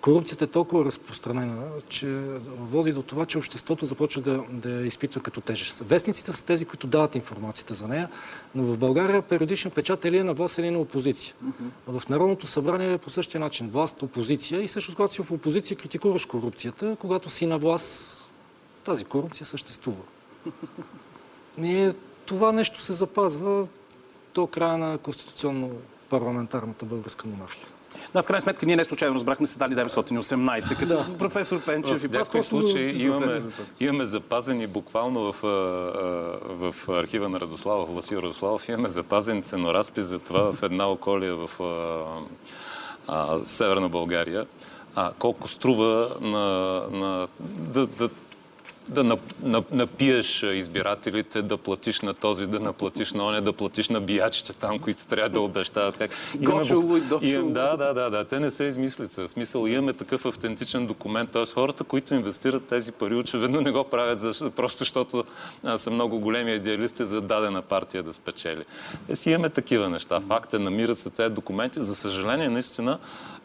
Корупцията е толкова разпространена, че води до това, че обществото започва да, да я изпитва като тежест. Вестниците са тези, които дават информацията за нея, но в България периодично печат или е на власт, или е на опозиция. Mm-hmm. В Народното събрание е по същия начин власт, опозиция и също когато си в опозиция критикуваш корупцията, когато си на власт, тази корупция съществува. И това нещо се запазва до края на конституционно-парламентарната българска монархия. Да, в крайна сметка ние не случайно разбрахме се дали деветстотин и осемнайсета, като да. Професор Пенчев и някои случаи да имаме, имаме запазени буквално в, в архива на Радославов, Васил Радославов, имаме запазен ценоразпис за това в една околия в а, Северна България. А, колко струва на... на да, да, да напиеш избирателите, да платиш на този, да наплатиш на оня, да платиш на биячите там, които трябва да обещават. Как... Гочело и дочело. Да, да, да, да. Те не се измислят. В смисъл, имаме такъв автентичен документ. Т.е. хората, които инвестират тези пари, очевидно не го правят за... просто, защото са много големи идеалисти за дадена партия да спечели. Е, си имаме такива неща. Факт е, намират се тези документи. За съжаление, наистина,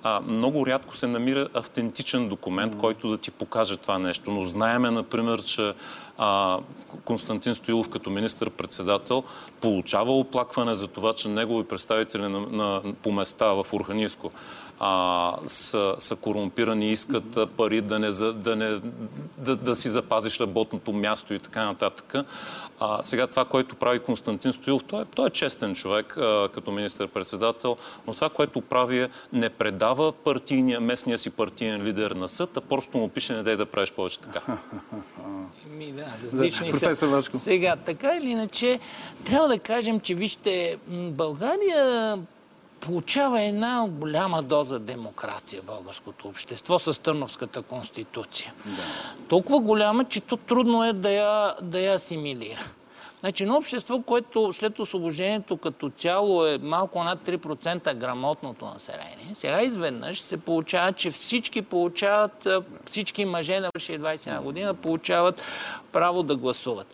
а, много рядко се намира автентичен документ, който да ти покаже това нещо. Но знаеме, например, че а, Константин Стоилов като министър-председател получава оплакване за това, че негови представители на, на, по места в Орханийско а, са, са корумпирани, искат пари да, не, да, не, да, да си запазиш работното място и така нататък. А, сега това, което прави Константин Стоилов, той, той е честен човек а, като министър-председател, но това, което прави е не предава партийния, местния си партиен лидер на съд, а просто му пише не дай да правиш повече така. Ми, да, различни са. Сега, така или иначе, трябва да кажем, че вижте, България получава една голяма доза демокрация в българското общество с Търновската конституция. Да. Толкова голяма, че то трудно е да я, да я асимилира. Значи, на общество, което след освобождението като цяло е малко над три процента грамотното население, сега изведнъж се получава, че всички получават, всички мъже навършили двайсет и една година получават право да гласуват.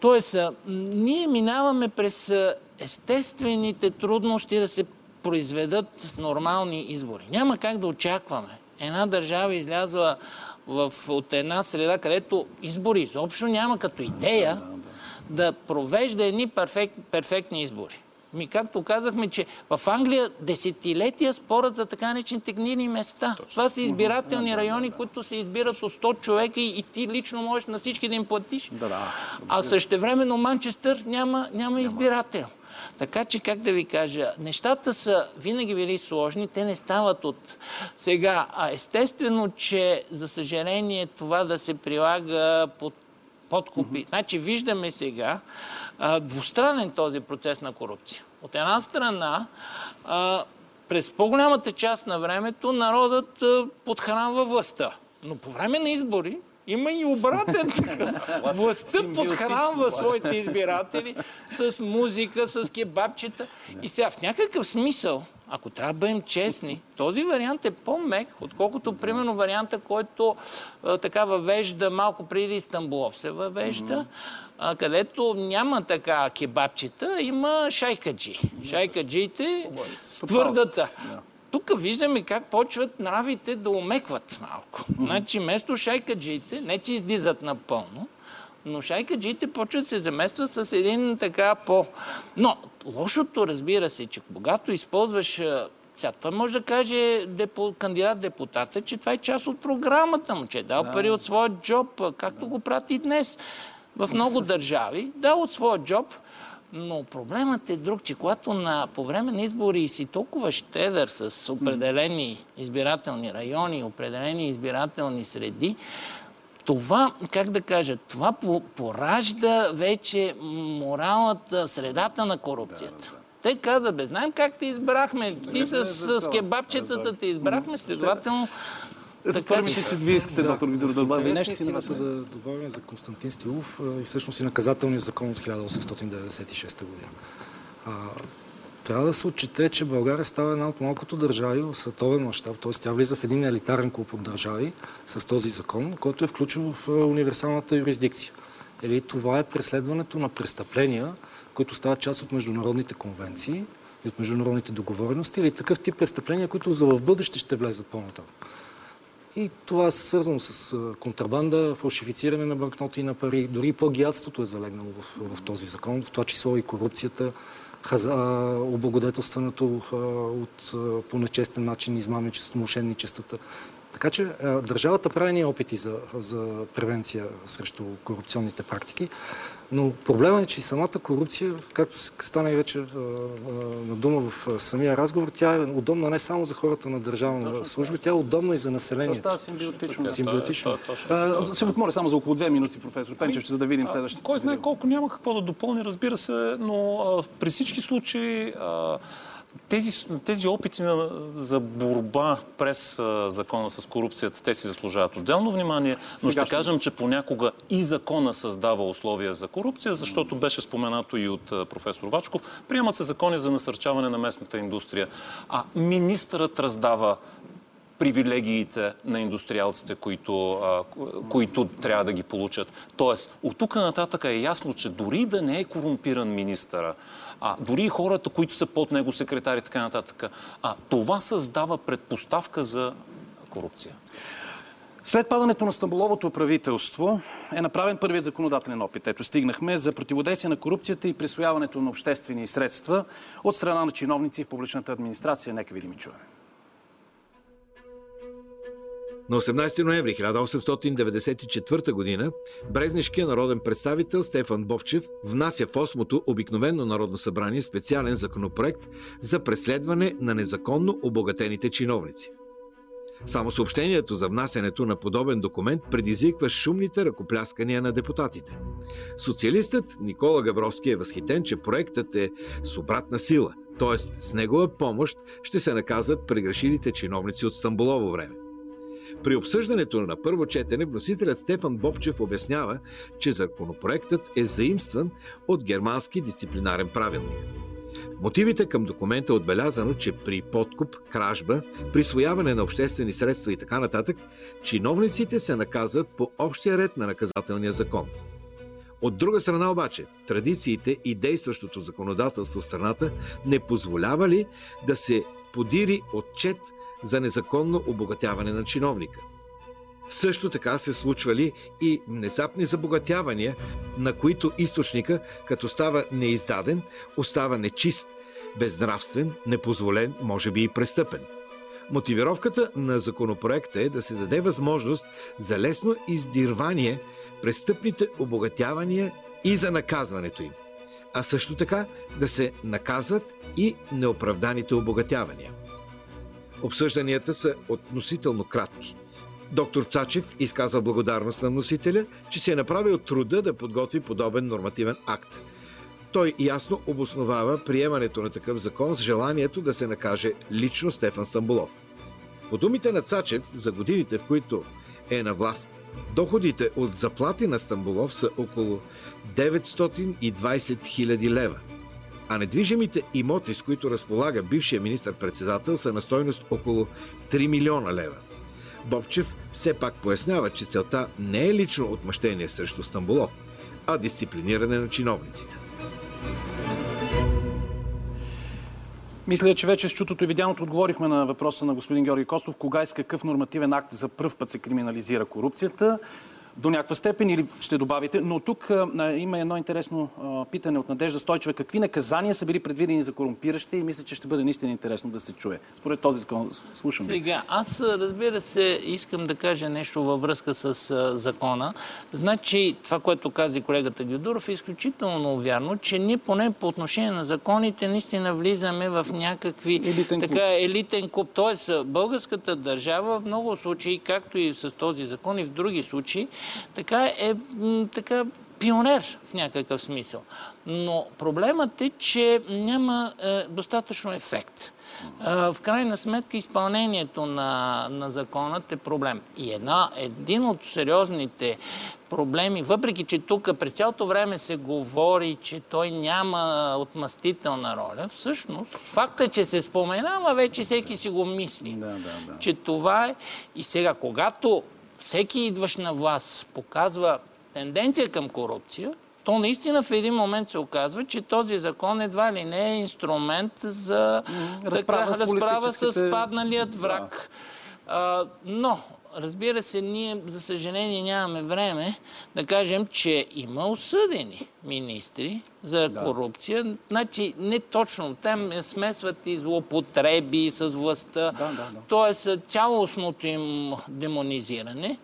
Тоест, ние минаваме през естествените трудности да се произведат нормални избори. Няма как да очакваме. Една държава излязла в, от една среда, където избори изобщо няма като идея, да провежда едни перфект, перфектни избори. Ми, както казахме, че в Англия десетилетия спорят за така наречените гнили места. Точно. Това са избирателни да, райони, да, да. които се избират от сто човека и, и ти лично можеш на всички да им платиш. Да, да. А същевременно Манчестър няма, няма избирател. Така че, как да ви кажа, нещата са винаги били сложни, те не стават от сега. А естествено, че за съжаление това да се прилага под подкупи. Mm-hmm. Значи виждаме сега а, двустранен този процес на корупция. От една страна, а, през по-голямата част на времето народът а, подхранва властта. Но по време на избори Има и обратен. Властта подхранва своите избиратели с музика, с кебабчета. И сега в някакъв смисъл, ако трябва да бъдем честни, този вариант е по-мек, отколкото, примерно, варианта, който а, така въвежда малко преди Истанбулов се въвежда, а, където няма така кебабчета, има шайкаджи. Шайкаджиите с твърдата. Тук виждаме как почват нравите да умекват малко. Значи, вместо шайкаджиите, не че излизат напълно, но шайкаджиите почват да се заместват с един така по... Но лошото, разбира се, че когато използваш... Сега, той може да каже депо... кандидат-депутата, че това е част от програмата му, че е дал да, пари от своя джоб, както да го прати днес в много държави. Дал от своя джоб, но проблемът е друг, че когато на, по време на избори си толкова щедър с определени избирателни райони, определени избирателни среди, това, как да кажа, това поражда вече моралната, средата на корупцията. Те каза, бе, знаем как те избрахме. Ти с, с кебабчетата те избрахме, следователно... Така мисля, че вие искате, доктор Гюдуров, да добавим нещо. Да добавим за Константин Стоилов и всъщност и наказателния закон от хиляда осемстотин деветдесет и шеста година. А, трябва да се отчете, че България става една от малкото държави в световен мащаб, т.е. тя влиза в един елитарен клуб от държави с този закон, който е включен в универсалната юрисдикция. Или това е преследването на престъпления, които стават част от международните конвенции и от международните договорености, или такъв тип престъпления, които за в бъдеще ще влезат по-нататък. И това е свързано с контрабанда, фалшифициране на банкноти и на пари. Дори плагиатството е залегнало в, в този закон, в това число и корупцията, хаза, облагодетелстването от по нечестен начин, измамничеството, мошенничествата. Така че държавата прави ни опити за, за превенция срещу корупционните практики, но проблема е, че и самата корупция, както стана и вече на дума в самия разговор, тя е удобна не само за хората на държавна служба, тя е удобна и за населението. Това става симбиотично. Симбиотично. Се отмоля само за около две минути, професор Пенчев, за да видим следващото. Кой знае колко, няма какво да допълни, разбира се, но при всички случаи... Тези, тези опити на, за борба през а, закона с корупцията, те си заслужават отделно внимание, но сега ще кажем, че понякога и закона създава условия за корупция, защото беше споменато и от а, професор Вачков. Приемат се закони за насърчаване на местната индустрия, а министърът раздава привилегиите на индустриалците, които, а, които трябва да ги получат. Тоест, от тук нататък е ясно, че дори да не е корумпиран министъра, а дори и хората, които са под него, секретари и така нататък, а това създава предпоставка за корупция. След падането на Стамболовото правителство е направен първият законодателен опит. Ето стигнахме за противодействие на корупцията и присвояването на обществени средства от страна на чиновници в публичната администрация. Нека видим и чуем. На осемнадесети ноември хиляда осемстотин деветдесет и четвърта година Брезнишкият народен представител Стефан Бобчев внася в осмото обикновено народно събрание специален законопроект за преследване на незаконно обогатените чиновници. Само съобщението за внасянето на подобен документ предизвиква шумните ръкопляскания на депутатите. Социалистът Никола Габровски е възхитен, че проектът е с обратна сила, т.е. с негова помощ ще се наказват прегрешилите чиновници от Стамболово време. При обсъждането на първо четене вносителят Стефан Бобчев обяснява, че законопроектът е заимстван от германски дисциплинарен правилник. В мотивите към документа е отбелязано, че при подкуп, кражба, присвояване на обществени средства и така нататък, чиновниците се наказват по общия ред на наказателния закон. От друга страна обаче, традициите и действащото законодателство в страната не позволявали да се подири отчет за незаконно обогатяване на чиновника. Също така се случвали и внезапни забогатявания, на които източника, като става неиздаден, остава нечист, безнравствен, непозволен, може би и престъпен. Мотивировката на законопроекта е да се даде възможност за лесно издирвание престъпните обогатявания и за наказването им, а също така да се наказват и неоправданите обогатявания. Обсъжданията са относително кратки. Доктор Цачев изказва благодарност на вносителя, че се е направил труда да подготви подобен нормативен акт. Той ясно обосновава приемането на такъв закон с желанието да се накаже лично Стефан Стамболов. По думите на Цачев, за годините, в които е на власт Доходите от заплати на Стамболов са около деветстотин и двадесет хиляди лева, а недвижимите имоти, с които разполага бившия министър-председател, са на стойност около три милиона лева. Бобчев все пак пояснява, че целта не е лично отмъщение срещу Стамболов, а дисциплиниране на чиновниците. Мисля, че вече с чутото и видяното отговорихме на въпроса на господин Георги Костов. Кога и с какъв нормативен акт за пръв път се криминализира корупцията? До някаква степен или ще добавите? Но тук а, има едно интересно а, питане от Надежда Стойчева. Какви наказания са били предвидени за корумпиращи? И мисля, че ще бъде наистина интересно да се чуе. Според този закон, слушам. Сега, аз разбира се, искам да кажа нещо във връзка с а, закона. Значи, това, което каза колегата Гюдуров, е изключително вярно, че ние поне по отношение на законите наистина влизаме в някакви елитен така, клуб. елитен клуб. Тоест, българската държава в много случаи, както и с този закон и в други случаи, така е така, пионер в някакъв смисъл. Но проблемът е, че няма е, достатъчно ефект. Е, в крайна сметка изпълнението на, на законът е проблем. И една, един от сериозните проблеми, въпреки че тук през цялото време се говори, че той няма отмъстителна роля, всъщност факта, че се споменава, вече всеки си го мисли. Да, да, да. Че това е... И сега, когато всеки идващ на власт показва тенденция към корупция, то наистина в един момент се оказва, че този закон едва ли не е инструмент за разправа, така, с, разправа с падналият враг. Да. А, но, разбира се, ние, за съжаление, нямаме време да кажем, че има осъдени министри за да. корупция. Значи, не точно. Те смесват и злоупотреби с властта. Да, да, да. Тоест, цялостното им демонизиране.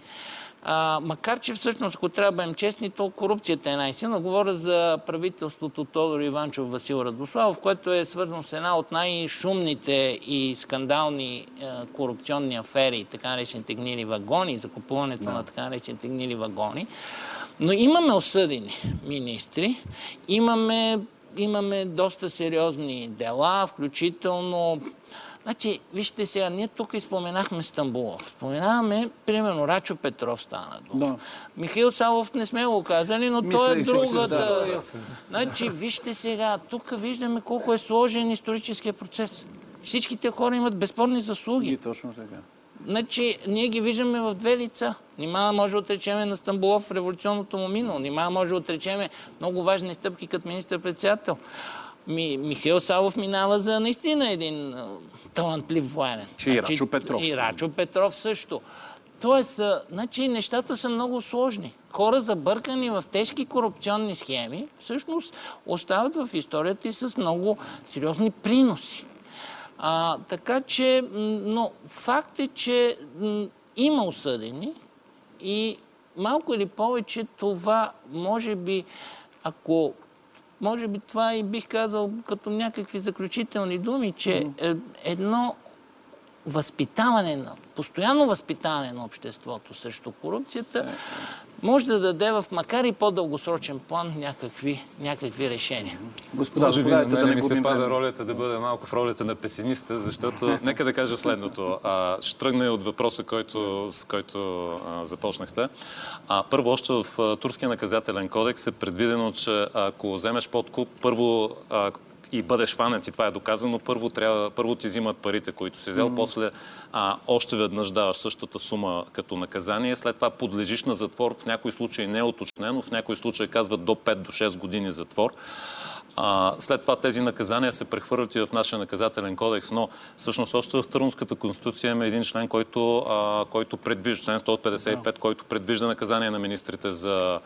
А, макар, че всъщност, ако трябва да им честни, то корупцията е най-силна. Говоря за правителството Тодор Иванчов, Васил Радославов, което е свързано с една от най-шумните и скандални е, корупционни афери, така наречените гнили вагони, закупуването да. на така наречените гнили вагони. Но имаме осъдени министри, имаме, имаме доста сериозни дела, включително... Значи, вижте сега, ние тук изпоменахме Стамболов. Споменаваме, примерно, Рачо Петров стана дума. Да. Михаил Савов не сме го казали, но Мисля, той е другата. Да. Значи, вижте сега, тук виждаме колко е сложен историческия процес. Всичките хора имат безспорни заслуги. И точно сега. Значи, ние ги виждаме в две лица. Нима може да отречеме на Стамболов революционното му минало. Нима може да отречеме много важни стъпки като министър-председател. Ми, Михаил Савов минава за наистина един а, талантлив военен. Че и Рачо Петров. И Рачо Петров също. Тоест, а, значи, нещата са много сложни. Хора, забъркани в тежки корупционни схеми, всъщност остават в историята и с много сериозни приноси. А, така че, но факт е, че м, има осъдени и малко или повече това, може би, ако... Може би това и бих казал като някакви заключителни думи, че едно възпитаване, на, постоянно възпитаване на обществото срещу корупцията може да даде в макар и по-дългосрочен план някакви, някакви решения. Господа, може би на мен да ми се пада ролята да бъде малко в ролята на песимиста, защото нека да кажа следното. А, ще тръгна от въпроса, който, с който а, започнахте. А, първо, още в а, Турския наказателен кодекс е предвидено, че ако вземеш подкуп, първо... А, и бъдеш хванат, и това е доказано, първо, трябва, първо ти взимат парите, които си взел, mm-hmm. после а, още веднъж даваш същата сума като наказание, след това подлежиш на затвор, в някои случаи не е уточнено, в някои случаи казват до пет до шест години затвор. А, след това тези наказания се прехвърлят и в нашия наказателен кодекс, но всъщност още в Търновската конституция има един член, който, а, който предвижда, член сто петдесет и пет, no. който предвижда наказание на министрите за...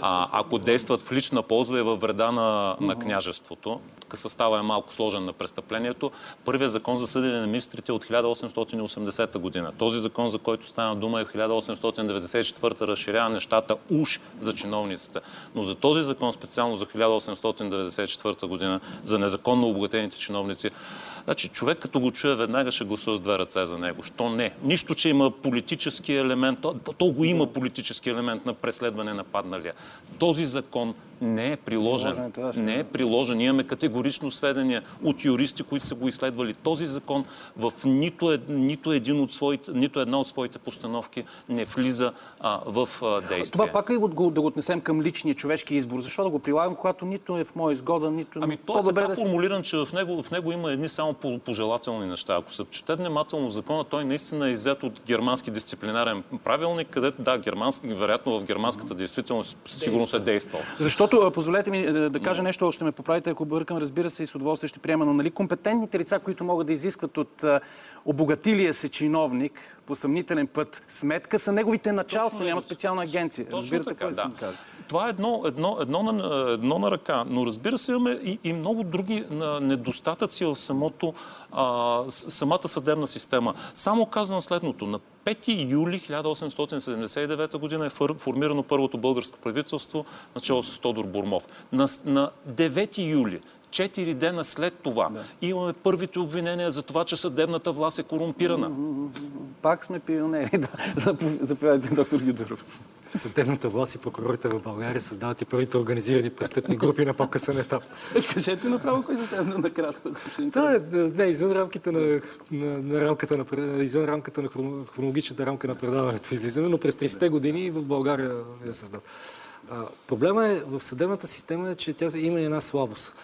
А, ако действат в лична полза и във вреда на, uh-huh. на княжеството, състава е малко сложен на престъплението. Първият закон за съдене на министрите е от хиляда осемстотин и осемдесета година. Този закон, за който стана дума, е в хиляда осемстотин деветдесет и четвърта, разширява нещата уж за чиновниците. Но за този закон, специално за хиляда осемстотин деветдесет и четвърта година, за незаконно обогатените чиновници, Значи, човек като го чуе веднага ще гласува с две ръце за него. Що не? Нищо, че има политически елемент, то, то го има политически елемент на преследване на падналия. Този закон не е приложен. Не е приложен. Имаме категорично сведения от юристи, които са го изследвали. Този закон в нито, е, нито, един от своите, нито една от своите постановки не влиза а, в а, действие. Това пак ли го, да го отнесем към личния човешки избор? Защо да го прилагам, когато нито е в моя изгода, нито... Ами той е така да формулиран, че в него, в него има едни само пожелателни неща. Ако се чете внимателно закона, той наистина е иззет от германски дисциплинарен правилник, където да, германски, вероятно в германската действителност сигурно се е действал. Защото, позволете ми да, да кажа нещо, ще ме поправите, ако бъркам, разбира се, и с удоволствие ще приема, но нали компетентните лица, които могат да изискват от а, обогатилия се чиновник по съмнителен път сметка, са неговите началства, няма специална агенция. Точно разбирате, така, да. Това е едно, едно, едно, на, едно на ръка, но разбира се, имаме и, и много други недостатъци в самото, а, самата съдебна система. Само казвам следното. На пети юли хиляда осемстотин седемдесет и девета година е формирано първото българско правителство, начало с Тодор Бурмов. На, на девети юли, четири дена след това, да, имаме първите обвинения за това, че съдебната власт е корумпирана. Пак сме пионери, да. Заповядайте, доктор Гюдуров. Съдебната власт и прокурорите в България създават и първите организирани престъпни групи на по-късен етап. Кажете направо, кой за тези накратко. Да, не, извън рамките на, на, на, рамката на, извън рамката на хрон, хронологичната рамка на предаването излизаме, но през тридесетте години в България е създадена. Проблема е в съдебната система, че тя има една слабост.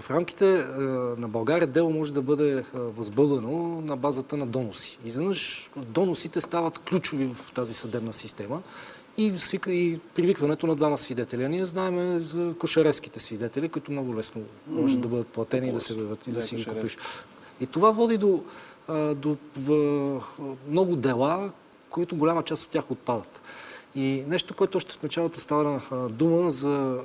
В рамките на България дело може да бъде възбудено на базата на доноси. Изведнъж доносите стават ключови в тази съдебна система и привикването на двама свидетели. Ние знаем за кошеревските свидетели, които много лесно може да бъдат платени и да се върват и да си ги купиш. И това води до, до много дела, които голяма част от тях отпадат. И нещо, което още в началото става дума за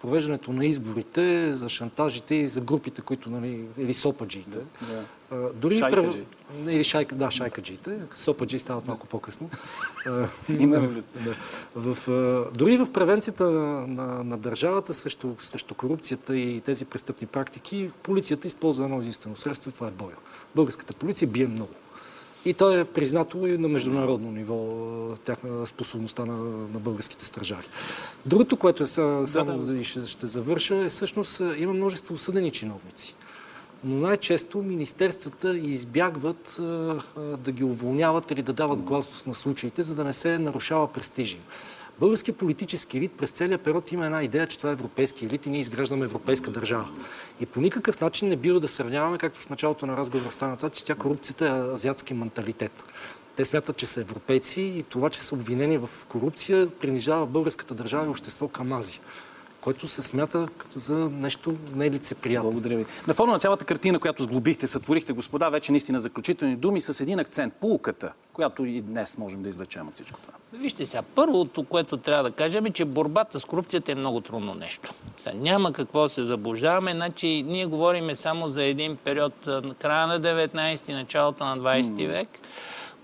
провеждането на изборите, за шантажите и за групите, които, нали, или сопаджиите. Yeah. А, дори шайкаджи. Или шайка, да, шайкаджиите. Сопаджи стават малко по-късно. Дори в превенцията на, на, на държавата срещу, срещу корупцията и тези престъпни практики, полицията използва едно единствено средство и това е боя. Българската полиция бие много. И то е признато и на международно ниво тяхна способността на, на българските стражари. Другото, което е са, само да, да. Ще, ще завърша, е всъщност има множество осъдени чиновници. Но най-често министерствата избягват а, а, да ги уволняват или да дават гласност на случаите, за да не се нарушава престижа. Българският политически елит през целия период има една идея, че това е европейски елит и ние изграждаме европейска държава. И по никакъв начин не бива да сравняваме, както в началото на разговора стана това, че тя корупцията е азиатски менталитет. Те смятат, че са европейци и това, че са обвинени в корупция, принижава българската държава и общество към Азия, който се смята за нещо нелицеприятно. Благодаря ви. На фона на цялата картина, която сглобихте, сътворихте, господа, вече наистина заключителни думи с един акцент. Поуката, която и днес можем да извлечем от всичко това. Вижте сега, първото, което трябва да кажем е, че борбата с корупцията е много трудно нещо. Сега, няма какво се заблуждаваме, значи ние говорим само за един период на края на деветнадесети, началото на двадесети век.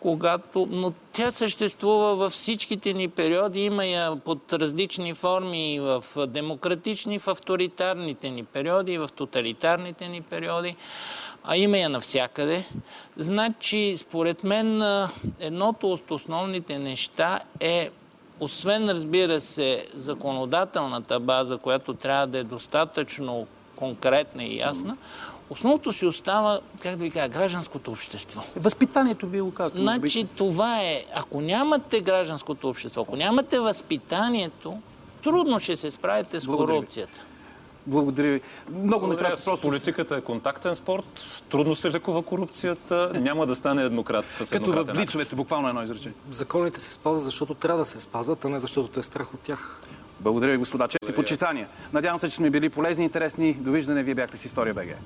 Когато, но тя съществува във всичките ни периоди, има я под различни форми в демократични, в авторитарните ни периоди, в тоталитарните ни периоди, а има я навсякъде. Значи, според мен, едното от основните неща е, освен, разбира се, законодателната база, която трябва да е достатъчно конкретна и ясна, основното си остава, как да ви кажа, гражданското общество. Възпитанието вие го казвате. Значи това е, ако нямате гражданското общество, ако нямате възпитанието, трудно ще се справите с корупцията. Благодаря ви. Много накратко. Просто... Политиката е контактен спорт, трудно се лекува корупцията, няма да стане еднократно с еднократен. Като в лицовете, буквално едно изречение. Законите се спазват, защото трябва да се спазват, а не защото те е страх от тях. Благодаря ви, господа. Чести почитания. Надявам се, че сме били полезни и интересни. Довиждане, вие бяхте с История БГ.